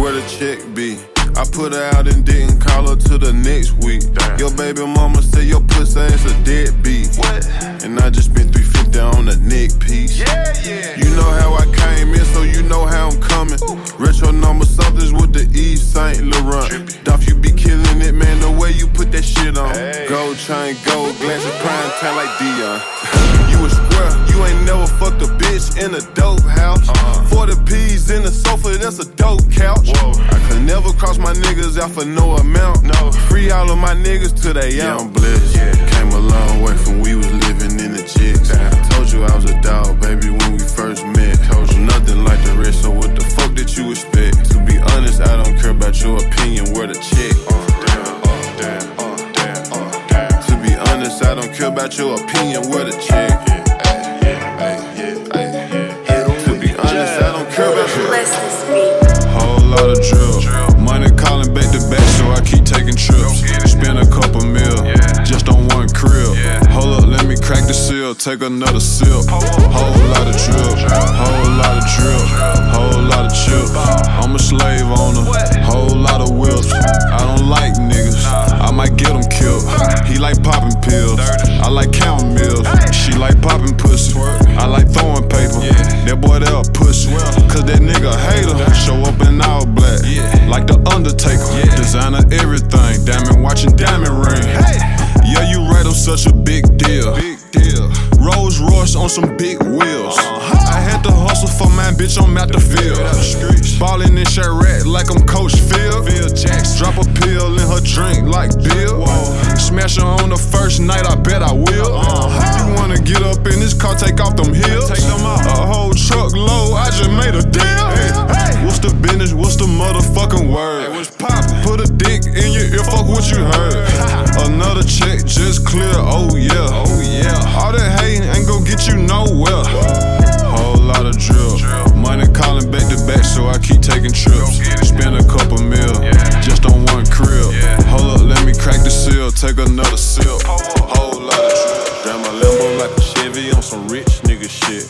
Where the check be? I put her out and didn't call her till the next week. Damn. Your baby mama said your pussy ass a deadbeat. What? And I just spent three fifty on a neck piece. Yeah, yeah. You know how I came in, so you know how I'm coming. Ooh. Retro number somethings with the E, Saint Laurent. Trippy. Dolph, you be killing it, man, the way you put that shit on. Hey. Gold chain, gold glass, and prime time like Dion. You a square, you ain't never fucked a bitch in a dope house. Uh-huh. forty P's in the sofa, that's a dope couch. Whoa. I could never cross my My niggas out for no amount. No. Free all of my niggas till they out. Yeah, I'm blessed. Yeah. Came a long way from we was living in the chicks. Damn. Told you I was a dog, baby, when we first met. Told you nothing like the rest, so what the fuck did you expect? To be honest, I don't care about your opinion. Where the check? Uh, damn, uh, damn, uh, damn, uh, damn. To be honest, I don't care about your opinion. Where the check? Yeah, yeah, yeah, yeah, yeah, yeah. To be honest, I don't care about your opinion. Whole lot of drill. Money calling back to back, so I keep taking trips. Spend a couple mil, yeah. Just on one crib. Yeah. Hold up, let me crack the seal, take another sip. Whole lot of drip, whole lot of drip, whole lot of chips. I'm a slave owner, whole lot of whips. I don't like niggas, I might get them killed. He like popping pills, I like counting mills. She like popping pussy, I like throwing paper. That boy there a pussy. swear. Cause that nigga hater. Show up in all black, like the Undertaker. Designer everything, diamond watch and diamond ring. Yeah, you right, I'm such a big deal. Rolls Royce on some big wheels. I had to hustle for mine, bitch, I'm out the field. Ballin' in Chirac like I'm Coach Phil. Drop a pill in her drink like Bill. Smash her on the first night, I bet I will. You wanna get up in this car, take off them heels. A whole truck low, I just made a deal. What's the business, what's the motherfucking word? Put a dick in your ear, fuck what you heard. Another check just clear, oh yeah. All that hate ain't gon' get you nowhere. Whole lot of drill, money calling back to back, so I keep taking trips. Spend a couple mil, just on one crib. Hold up, let me crack the seal, take another sip. Whole lot of drill. Drive my Lambo like a Chevy on some rich nigga shit.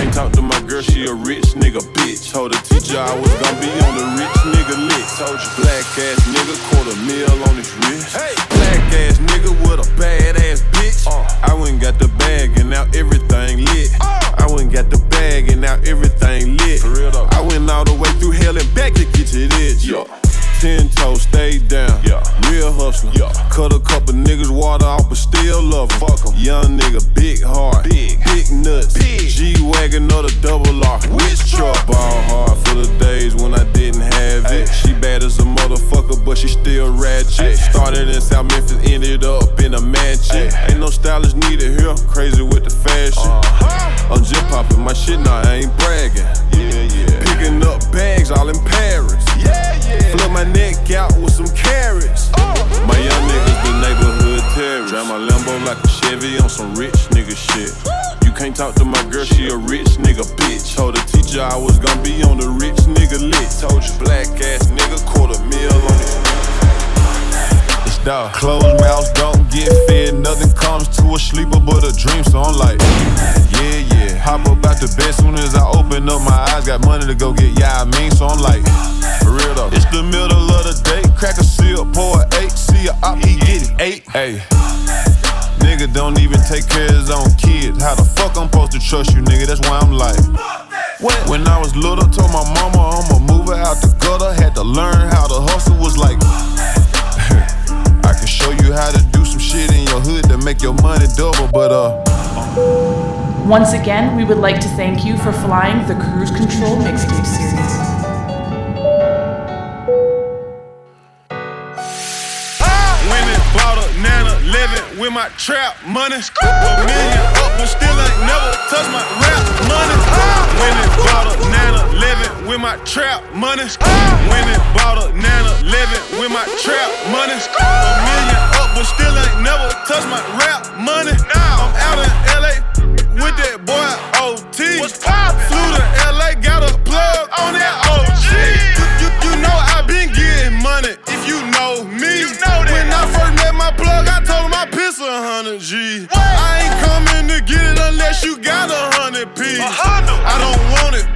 Can't talk to my girl, she a rich nigga bitch. Told the teacher I was gon' be on the rich nigga lick. Told you black ass nigga, quarter mil on his wrist. Black ass nigga with a bad ass bitch. I went and got the bag and now everything lit. I went and got the bag and now everything lit. I went all the way through hell and back to get to this. Ten toes, stay down, yeah. Real hustler, yeah. Cut a couple niggas water off but still love em. Fuck em. Young nigga, big heart, big, big nuts, big. G-Wagon or the double R, which truck? Ball hard for the days when I didn't have Ay. It. She bad as a motherfucker but she still ratchet. Ay. Started in South Memphis, ended up in a mansion. Ay. Ain't no stylist needed here, crazy with the fashion. uh-huh. I'm just popping my shit, now I ain't bragging. Yeah, yeah. Picking up bags all in Paris. Yeah, yeah. Flip my neck out with some carrots. Oh. My young niggas the neighborhood terrorists. Drive my Lambo like a Chevy on some rich nigga shit. You can't talk to my girl, she a rich nigga bitch. Told the teacher I was gon' be on the rich nigga lit. Told you black ass nigga, quarter mil on it. It's dog. Closed mouth, don't get fed. Nothing comes to a sleeper but a dream, so I'm like, yeah, yeah. Hop up out the bed soon as I open up my eyes. Got money to go get, yeah, I mean, so I'm like, for real though. It's the middle of the day, crack a seal, pour an eight, see a op, he get it, eight. Ayy, nigga don't even take care of his own kids. How the fuck I'm supposed to trust you, nigga? That's why I'm like, what? When I was little, told my mama I'ma move her out the gutter. Had to learn how to hustle, was like, I can show you how to do some shit in your hood to make your money double, but uh. Once again, we would like to thank you for flying the Cruise Control Mixtape Series. With my trap money, a million up, but still ain't never touch my rap money. When it bought a nana living with my trap money. When it bought a nana living with my trap money. A million up, but still ain't never touch my rap money. I'm out in L A with that boy O T. What's poppin'? Flew to L A, got a plug on that O G. You, you, you know I been getting money. If you know me, you know that. When I first met my plug, I told him I piss a hundred G. What? I ain't coming to get it unless you got a hundred P. I don't want it.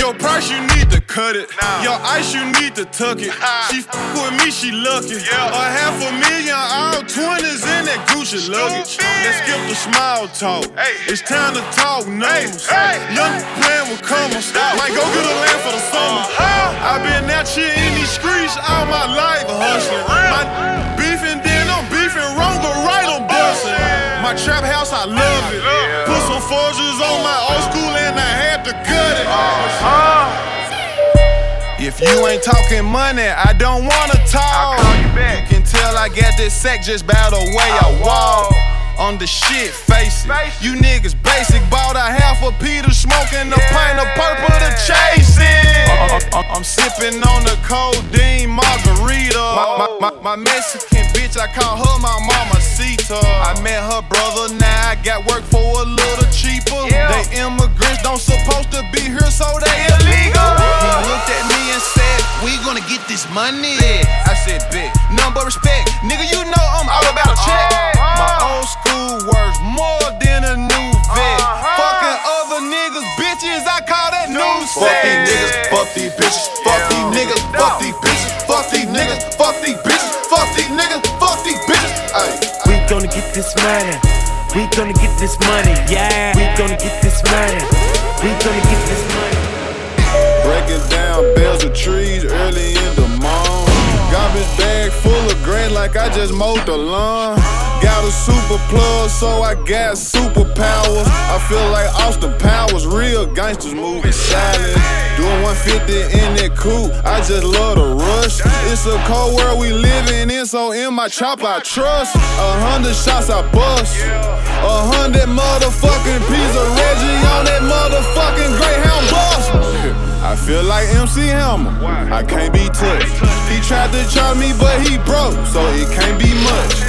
Your price, you need to cut it. Nah. Your ice, you need to tuck it. Nah. She f with me, she lucky. Yeah. A half a million, all twenties in that Gucci Stupid. Luggage. Let's skip the small talk. Hey. It's time to talk names. Hey. Young hey. Plan will come. Might go get a land for the summer. Uh-huh. I've been out here in these streets all my life hustling. My beefing, then I'm beefing wrong, but right I'm busting. My trap house, I love it. Yeah. Put some forges on my old school and I had to cut it. Uh-huh. If you ain't talking money, I don't wanna talk. I'll call you back. You can tell I got this sack just by the way I, I walk. On the shit, face it. Face. You niggas basic. Bought a half a Peter, smoking a yeah. pint of purple to chase it. Uh, uh, uh, I'm sipping on the Codeine margarita. Oh. My, my, my Mexican bitch, I call her my mamacita. I met her brother, now I got work for a little cheaper. Yeah. They immigrants, don't supposed to be here, so they illegal. He looked at me and said, we gonna get this money. Yeah. I said, big, none but respect. Nigga, you know I'm all about a check. Oh. My old school worth more than a new vet. Uh-huh. Fucking other niggas, bitches, I call that new set. Fuck these niggas, fuck these bitches, fuck these niggas, fuck these bitches, fuck these niggas, fuck these bitches, fuck these niggas, fuck these bitches. Ay. We gonna get this money, we gonna get this money, yeah. We gonna get this money, we gonna get this money. knocking down bales of trees early in the morn. Garbage bag full of grain like I just mowed the lawn. Got a super plug, so I got superpowers. I feel like Austin Powers, real gangsters moving silent. Doing one fifty in that coupe, I just love the rush. It's a cold world we living in, so in my chop I trust. A hundred shots I bust, a hundred motherfucking P's of Reggie on that motherfucking Greyhound bus. I feel like M C Hammer, I can't be touched. He tried to charge me, but he broke, so it can't be much.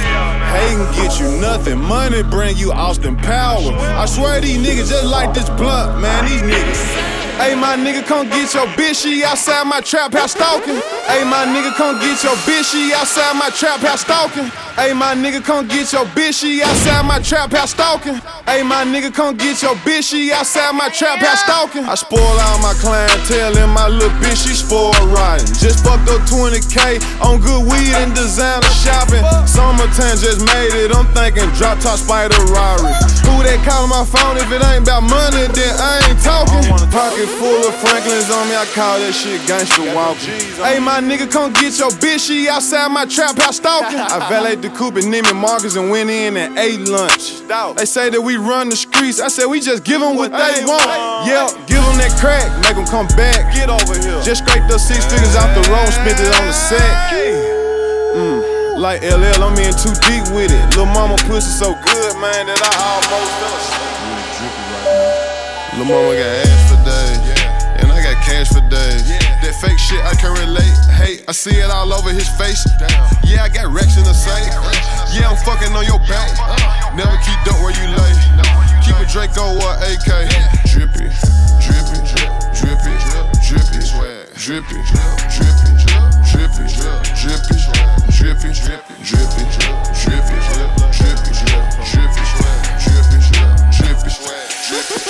Hatin' get you nothing, money bring you Austin Power. I swear these niggas just like this blunt, man, these niggas. Hey, my nigga, come get your bitch, she outside my trap house stalking. Hey, my nigga, come get your bitch, she outside my trap house stalking. Hey, my nigga, come get your bitch, she outside my trap house stalking. Hey, my nigga, come get your bitch, she outside my trap house stalking. I spoil all my clientele and my little bitch, she spoiled rotten. Just fucked up twenty K on good weed and designer shopping. Summertime just made it, I'm thinking drop top spider Rari. Who that calling my phone? If it ain't about money, then I ain't talking. Pocket full of Franklins on me, I call that shit gangster walking. Hey, my nigga, come get your bitch, she outside my trap house stalking. I valeted the coupe and Neiman Marcus and went in and ate lunch. They say that we run the streets, I said we just give them what they want. Yep, give them that crack, make them come back. Get over here. Just scraped the six figures off the road, spent it on the sack. Mm. Like L L, I'm in too deep with it. Lil' mama pussy so good, man, that I almost done. Lil' mama got ass for days. Cash for days. Yeah. That fake shit I can relate. Hey, I see it all over his face. Damn. Yeah, I got racks in the safe. Yeah, I'm fucking on your back. Uh, Never keep dope where you lay. Keep a Draco or A K. Yeah. Drippy, drippy, drip, drippy, drippy, swag. Drippy, drippy, drippy, drippy, drippy, drippy, drippy, drippy, drippy, drippy, drippy, drippy, drippy, drippy.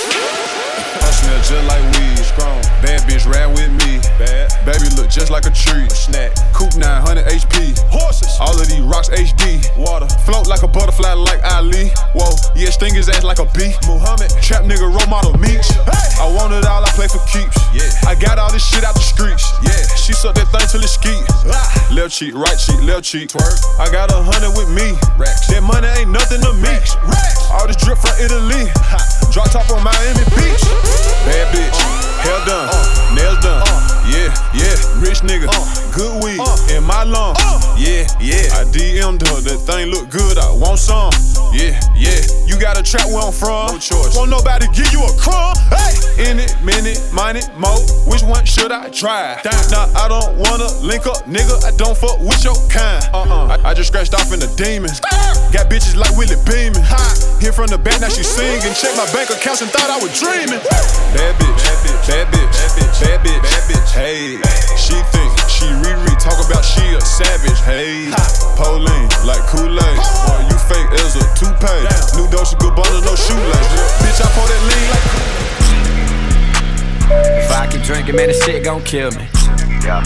I smell just like weed. Strong. Bad bitch ride with me. Bad. Baby look just like a tree. A snack. Coupe nine hundred H P. Horses. All of these rocks H D. Water. Float like a butterfly like Ali. Whoa. Yeah, sting his ass like a bee. Muhammad. Trap nigga role model Meech. Hey. I want it all. I play for keeps. Yeah. I got all this shit out the streets. Yeah. She sucked that thing till it skeet. Ah. Left cheek, right cheek, left cheek. Twerk. I got a hundred with me. Racks. That money ain't nothing to me. Racks. Racks. All this drip from Italy. Ha. Drop top on Miami Beach. Bad bitch. Uh. Hair done, uh, nails done, uh, yeah, yeah, rich nigga, uh, good weed uh, in my lung, uh, yeah, yeah. I D M'd her, that thing look good, I want some, yeah, yeah. You got a trap where I'm from, no choice. Won't nobody give you a crumb, hey. In it, minute, mine it, mo, which one should I try? Damn. Nah, I don't wanna link up, nigga, I don't fuck with your kind, uh-uh. I, I just scratched off in the demons, got bitches like Willie Beeman, here from the back, now she singing, check my bank accounts and thought I was dreaming. Bad bitch, bad bitch. Bad bitch, bad bitch, bad bitch, bad bitch, hey. She think, she re-re, talk about she a savage, hey. Pauline, like Kool-Aid, boy, you fake as a toupee. New Dolce Gabbana, no shoelace, bitch, I pour that lean like. If I keep drinking, man, this shit gon' kill me. Yeah.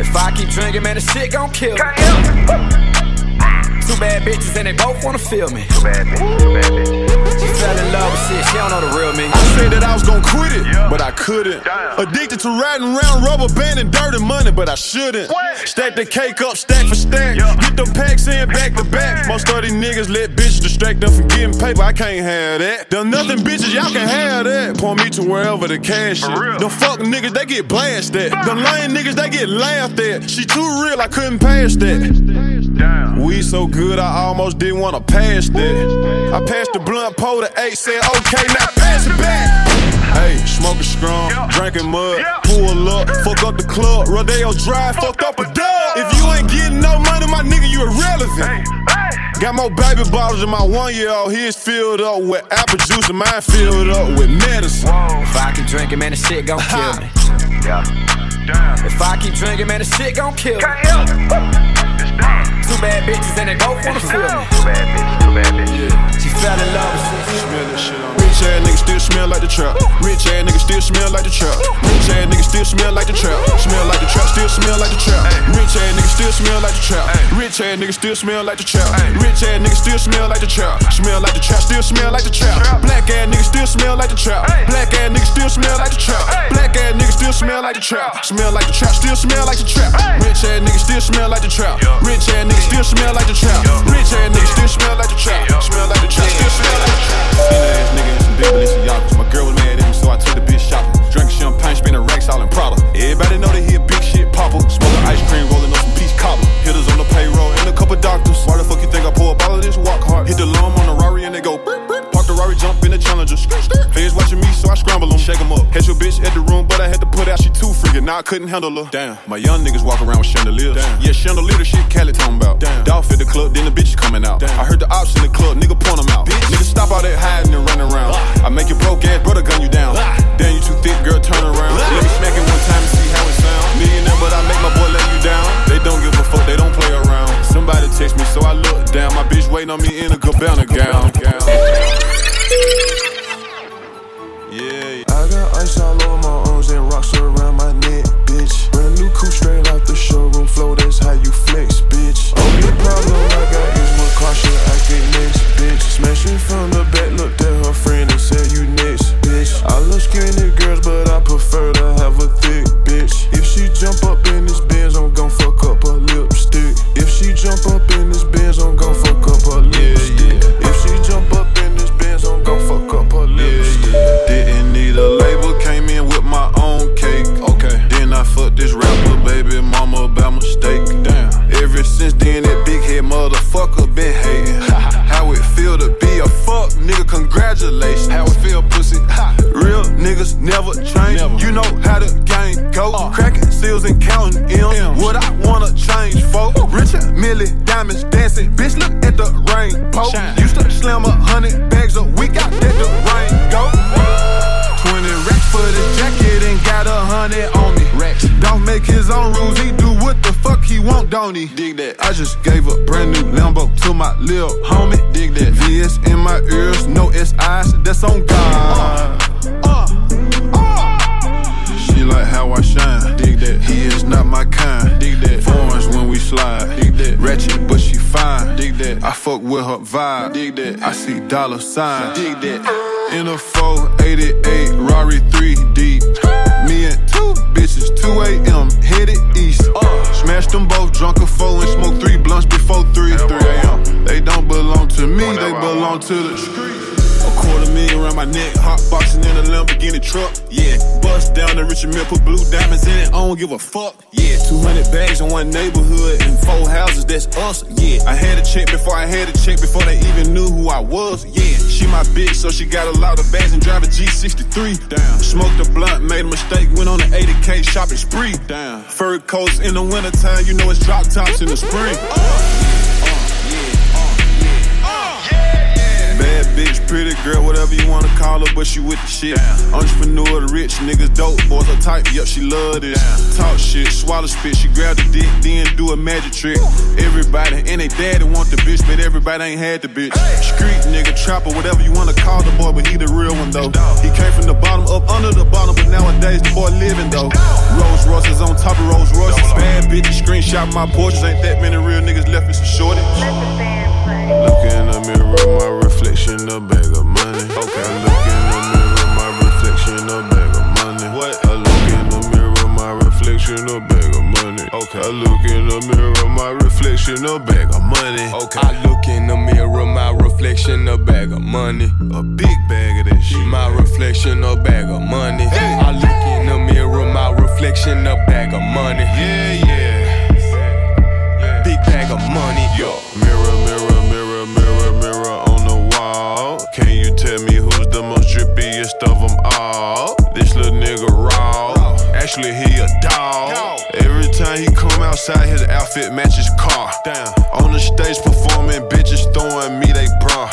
If I keep drinking, man, this shit gon' kill me. Two bad bitches and they both wanna feel me. Two bad bitches, two bad bitches. She fell in love with shit, she don't know the real me. I said that I was gon' quit it, yeah. But I couldn't. Damn. Addicted to riding around rubber band and dirty money, but I shouldn't. What? Stack the cake up, stack for stack, yeah. Get them packs in back to back. Most of these niggas let bitches distract them from getting paper, I can't have that. Them nothing bitches, y'all can have that. Point me to wherever the cash is. Them fuck niggas, they get blasted. Them lame niggas, they get laughed at. She too real, I couldn't pass that. Damn. We so good, I almost didn't wanna pass that. Ooh. I passed the blunt pole to eight, said okay, now pass it back. Hey, smoking strong, yeah. Drinking mud, yeah. Pull up, fuck up the club, Rodeo Drive, fucked up a dub. If you ain't getting no money, my nigga, you irrelevant. Hey. Hey. Got more baby bottles than my one-year-old. His filled up with apple juice and mine filled up with medicine. Whoa. If I keep drinking, man, this shit gon' kill me. Yeah. Damn. If I keep drinking, man, this shit gon' kill me. Two bad bitches and they both wanna feel me. Two bad bitches, two bad bitches. She fell in love with shit. Smell that shit on me. Rich ass nigga still smell like the trap. Rich ass nigga still smell like the trap. Rich ass nigga still smell like the trap. Smell like the trap, still smell like the trap. Rich ass nigga still smell like the trap. Rich ass nigga still smell like the trap. Rich ass nigga still smell like the trap. Smell like the trap, still smell like the trap. Black ass nigga still smell like the trap. Black ass nigga still smell like the trap. Black ass nigga still smell like the trap. Smell like the trap, still smell like the trap. Rich ass nigga still smell like the trap. Rich ass nigga still smell like the trap. Rich ass nigga still smell like the trap. Smell like the trap, still smell like the trap. Thin ass nigga and some big Balenciagas. My girl was mad at me, so I took the bitch shopping. Drinking champagne, spinning racks all in Prada. Everybody know that he a big shit popper. Smoking ice cream, rolling up some peach cobbler. Hitters on the payroll and a couple doctors. Why the fuck you think I pour a bottle of this walk hard? Hit the lum on the Rari and they go burp burp. Park the Rari, jump in the Challenger. Feds watching me, so I scramble them, shake them up. Had your bitch at the room, but I had to put out. She too freaking, now I couldn't handle her. Damn, my young niggas walk around with chandeliers. Damn. Yeah, chandelier, the shit Cali talking about. Damn. Dolph at the club, then the bitch coming out. Damn. I heard the ops in the club, nigga point them out. Bitch. Nigga stop all that hiding and running around. Blah. I make your broke ass brother gun you down. Blah. Damn, you too thick, girl, turn around. Blah. Let me smack it one time and see how it sound. Millionaire, but I make my boy let you down. They don't give a fuck, they don't play around. Somebody text me, so I look down. My bitch waiting on me in a Gabbana gown. Yeah. I got ice all over my arms and rocks around my neck, bitch. Brand new coupe straight out the showroom floor, that's how you flex, bitch. Only problem I got is with caution, I get next, bitch. Smashing from the back, looked at her friend and said you next, bitch. I love skinny girls, but I prefer to have a thick bitch. If she jump up in this Benz, I'm gon' fuck up her lipstick. If she jump up in this Benz, I'm gon' fuck up her lipstick. Yeah, yeah. If she jump up in this Benz, I'm gon' fuck up her lipstick. Yeah, yeah. Didn't need a label, came in with my own cake. Okay. Then I fucked this rapper, baby mama, by mistake. Damn. Ever since then, that big head motherfucker been hating. How it feel to be a fuck nigga, congratulations. How it feel, pussy? Ha. Real niggas never change. Never. You know how the game go. Uh. Cracking seals and counting M's. What I wanna change for? Ooh. Richard Millie diamonds dancing. Bitch, look at the rainbow. Shine. Used to slam a hundred bags a week out that the rain go. Twenty racks for this jacket and got a hundred on me. Racks. Don't make his own rules. He do what the fuck he want, don't he? Dig that. I just gave a brand new Lambo to my lil' homie. Dig that. V S in my ears, no S I's. That's on God. Uh, uh, uh. She like how I shine. Dig that. He is not my kind. Dig that. Foreigns when we slide. Dig that. Ratchet, but she fine. Dig that. I fuck with her vibe. Dig that. I see dollar sign. Dig that. In a four eighty-eight Rari three deep. Me and two bitches, two a.m. headed east. Uh, smashed them both, drunk a four and smoked three blunts before three, three a.m. They don't belong to me, they belong to the streets. A quarter million around my neck, hot boxing in a Lamborghini truck. Yeah, bust down the Richard Mill, put blue diamonds in it, I don't give a fuck. Yeah, two hundred bags in one neighborhood and four houses, that's us. Yeah, I had a check before I had a check before they even knew who I was. Yeah. She my bitch, so she got a lot of bags and drive a G sixty-three. Damn. Smoked a blunt, made a mistake, went on an eighty K shopping spree. Damn. Fur coats in the wintertime, you know it's drop tops in the spring. Uh, yeah, uh, yeah, uh, yeah, yeah. Bad bitch, pretty girl, whatever you wanna call her, but she with the shit. Damn. Entrepreneur, the rich, niggas dope, boys are tight, yup, she love this. Damn. Talk shit, swallow spit, she grab the dick, then do a magic trick. Ooh. Everybody and they daddy want the bitch, but everybody ain't had the bitch. Hey. Street nigga, trapper, whatever you wanna call the boy, but he the real one though. He came from the bottom, up under the bottom, but nowadays the boy living though. Rolls Royce is on top of Rolls Royce. Bad bitches screenshot my portraits, ain't that many real niggas left, it's a shortage. Look in the mirror, my reflection, a bag of money. Okay, I look in the mirror, my reflection, a bag of money. What? I look in the mirror, my reflection, a bag of money. Okay, I look in the mirror, my reflection, a bag of money. Okay, I look in the mirror, my reflection, a bag of money. A big bag of that shit. My reflection, a bag of money. Hey. I look in the mirror, my reflection, a bag of money. Yeah, yeah, yeah. Big bag of money, yo. Mirror, mirror, mirror, mirror, mirror on the wall. Can you tell me who's the most drippiest of them all? This little nigga raw. Actually, he a dog. Every time he come outside, his outfit matches car. Damn. On the stage performing, bitches throwing me they bra.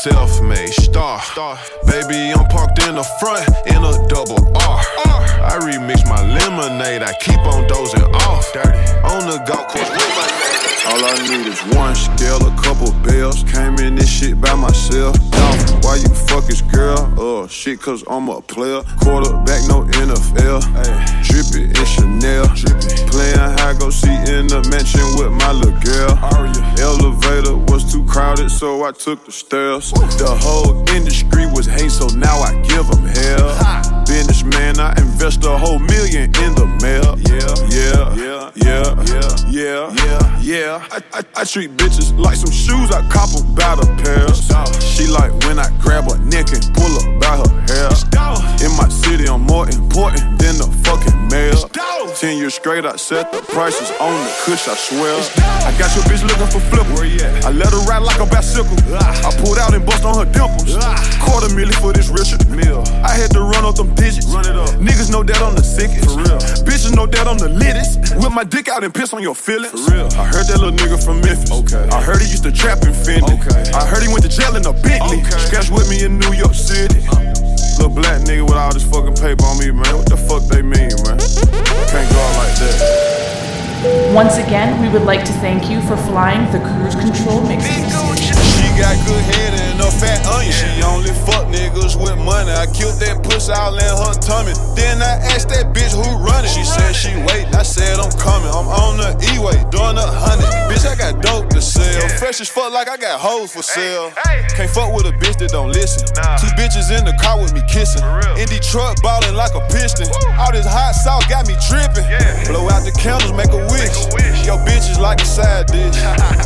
Self-made star. star. Baby, I'm parked in the front in a double R. R. I remix my lemonade, I keep on dozing off. Dirty. On the golf course. All I need is one scale, a couple bills. Came in this shit by myself. Dolph, why you fuck this girl? Uh, shit, cause I'm a player. Quarterback, no N F L. Ay. Drip it in Chanel. Drip it. Playing high, go see in the mansion with my little girl. Aria. Elevator was too crowded, so I took the stairs. Woo. The whole industry was hate, so now I give them hell. Ha. Businessman, I invest. just a whole million in the mail. Yeah, yeah, yeah, yeah, yeah, yeah, yeah. I, I, I treat bitches like some shoes, I cop them by the pair. She like when I grab her neck and pull her by her hair. In my city, I'm more important than the fucking mail. Ten years straight, I set the prices on the cush, I swear. I got your bitch looking for flipper. I let her ride like a bicycle. I pulled out and bust on her dimples. Quarter million for this Richard. I had to run up them digits. Niggas know that I'm the sickest. Bitches know that I'm the littest. Whip my dick out and piss on your feelings. I heard that little nigga from Memphis. I heard he used to trap and fend it. I heard he went to jail in a Bentley. Scratch with me in New York City. Little black nigga with all this fucking paper on me, man. What the fuck they mean, man? Can't go out like that. Once again, we would like to thank you for flying the Cruise Control Mixtape. She got good head and a fat onion. She only fuck niggas with money. I killed that pussy all in her tummy. Then I asked that bitch who run it. She said she waitin'. I said I'm coming. I'm on the E-way, doing a hundred. Bitch, I got dope to sell. Fresh as fuck like I got hoes for sale. Can't fuck with a bitch that don't listen. Two bitches in the car with me kissing. In Detroit ballin' like a piston. All this hot sauce got me drippin'. Blow out the candles, make a wish. Yo bitch is like a side dish.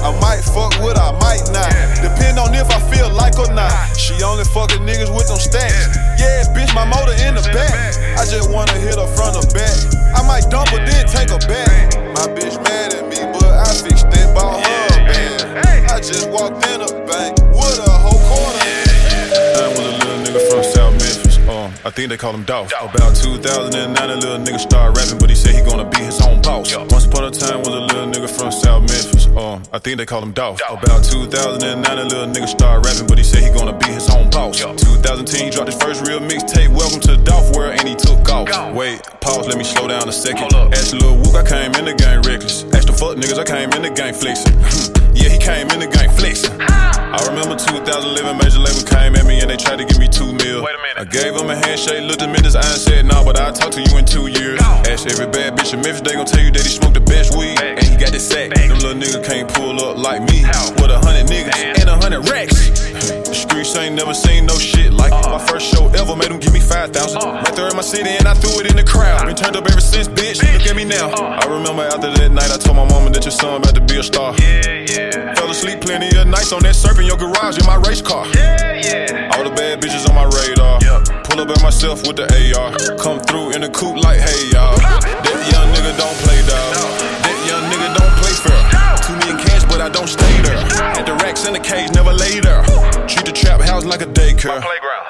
I might fuck with her, I might not. Depend on if I feel like or not. She only fucking niggas with them stacks. Yeah, bitch, my motor in the back. I just wanna hit her front or back. I might dump her, then take her back. My bitch mad at me, but I fixed that ball her band. I just walked in a bank with a whole corner. I'm with a little nigga from South Memphis. Um, I think they call him Dolph. About two thousand nine, a little nigga started rapping, but he said he gonna be his own boss. Once upon a time was a little nigga from South Memphis. Um, I think they call him Dolph. About two thousand nine, a little nigga started rapping, but he said he gonna be his own boss. twenty ten, he dropped his first real mixtape, Welcome to the Dolph World, and he took off. Wait, pause, let me slow down a second. Asked Lil Wook, I came in the game reckless. Asked the fuck niggas, I came in the game flexing. Yeah, he came in the game flexing. I remember two thousand eleven, major label came at me and they tried to give me two mil. Wait a minute. I gave him a handshake, looked at me this eye and said, nah, but I'll talk to you in two years. Asked every bad bitch in Memphis, they gon' tell you that he smoked the best weed. And he got the sack. Them little niggas can't pull up like me with a hundred niggas and a hundred racks. The streets ain't never seen no shit like it. My first show ever made them give me five thousand. Right there in my city and I threw it in the crowd. Been turned up ever since, bitch. Look at me now. I remember after that night I told my mama that your son about to be a star. Yeah, yeah. Fell asleep plenty of nights on that surf in your garage in my race car. Yeah, yeah. All the bad bitches on my radar. Pull up at myself with the A R. Come through in the coupe like, hey y'all. That young nigga don't play dog. That young nigga don't play fair. Two million cash, but I don't stay there. At the racks in the cage, never lay there. Treat the trap house like a daycare.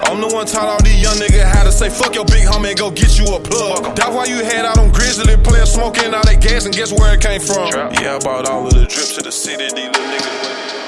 I'm the one taught all these young niggas how to say fuck your big homie and go get you a plug. That's why you had out on Grizzly players smoking all that gas, and guess where it came from? Yeah, I bought all of the drips to the city, these little niggas.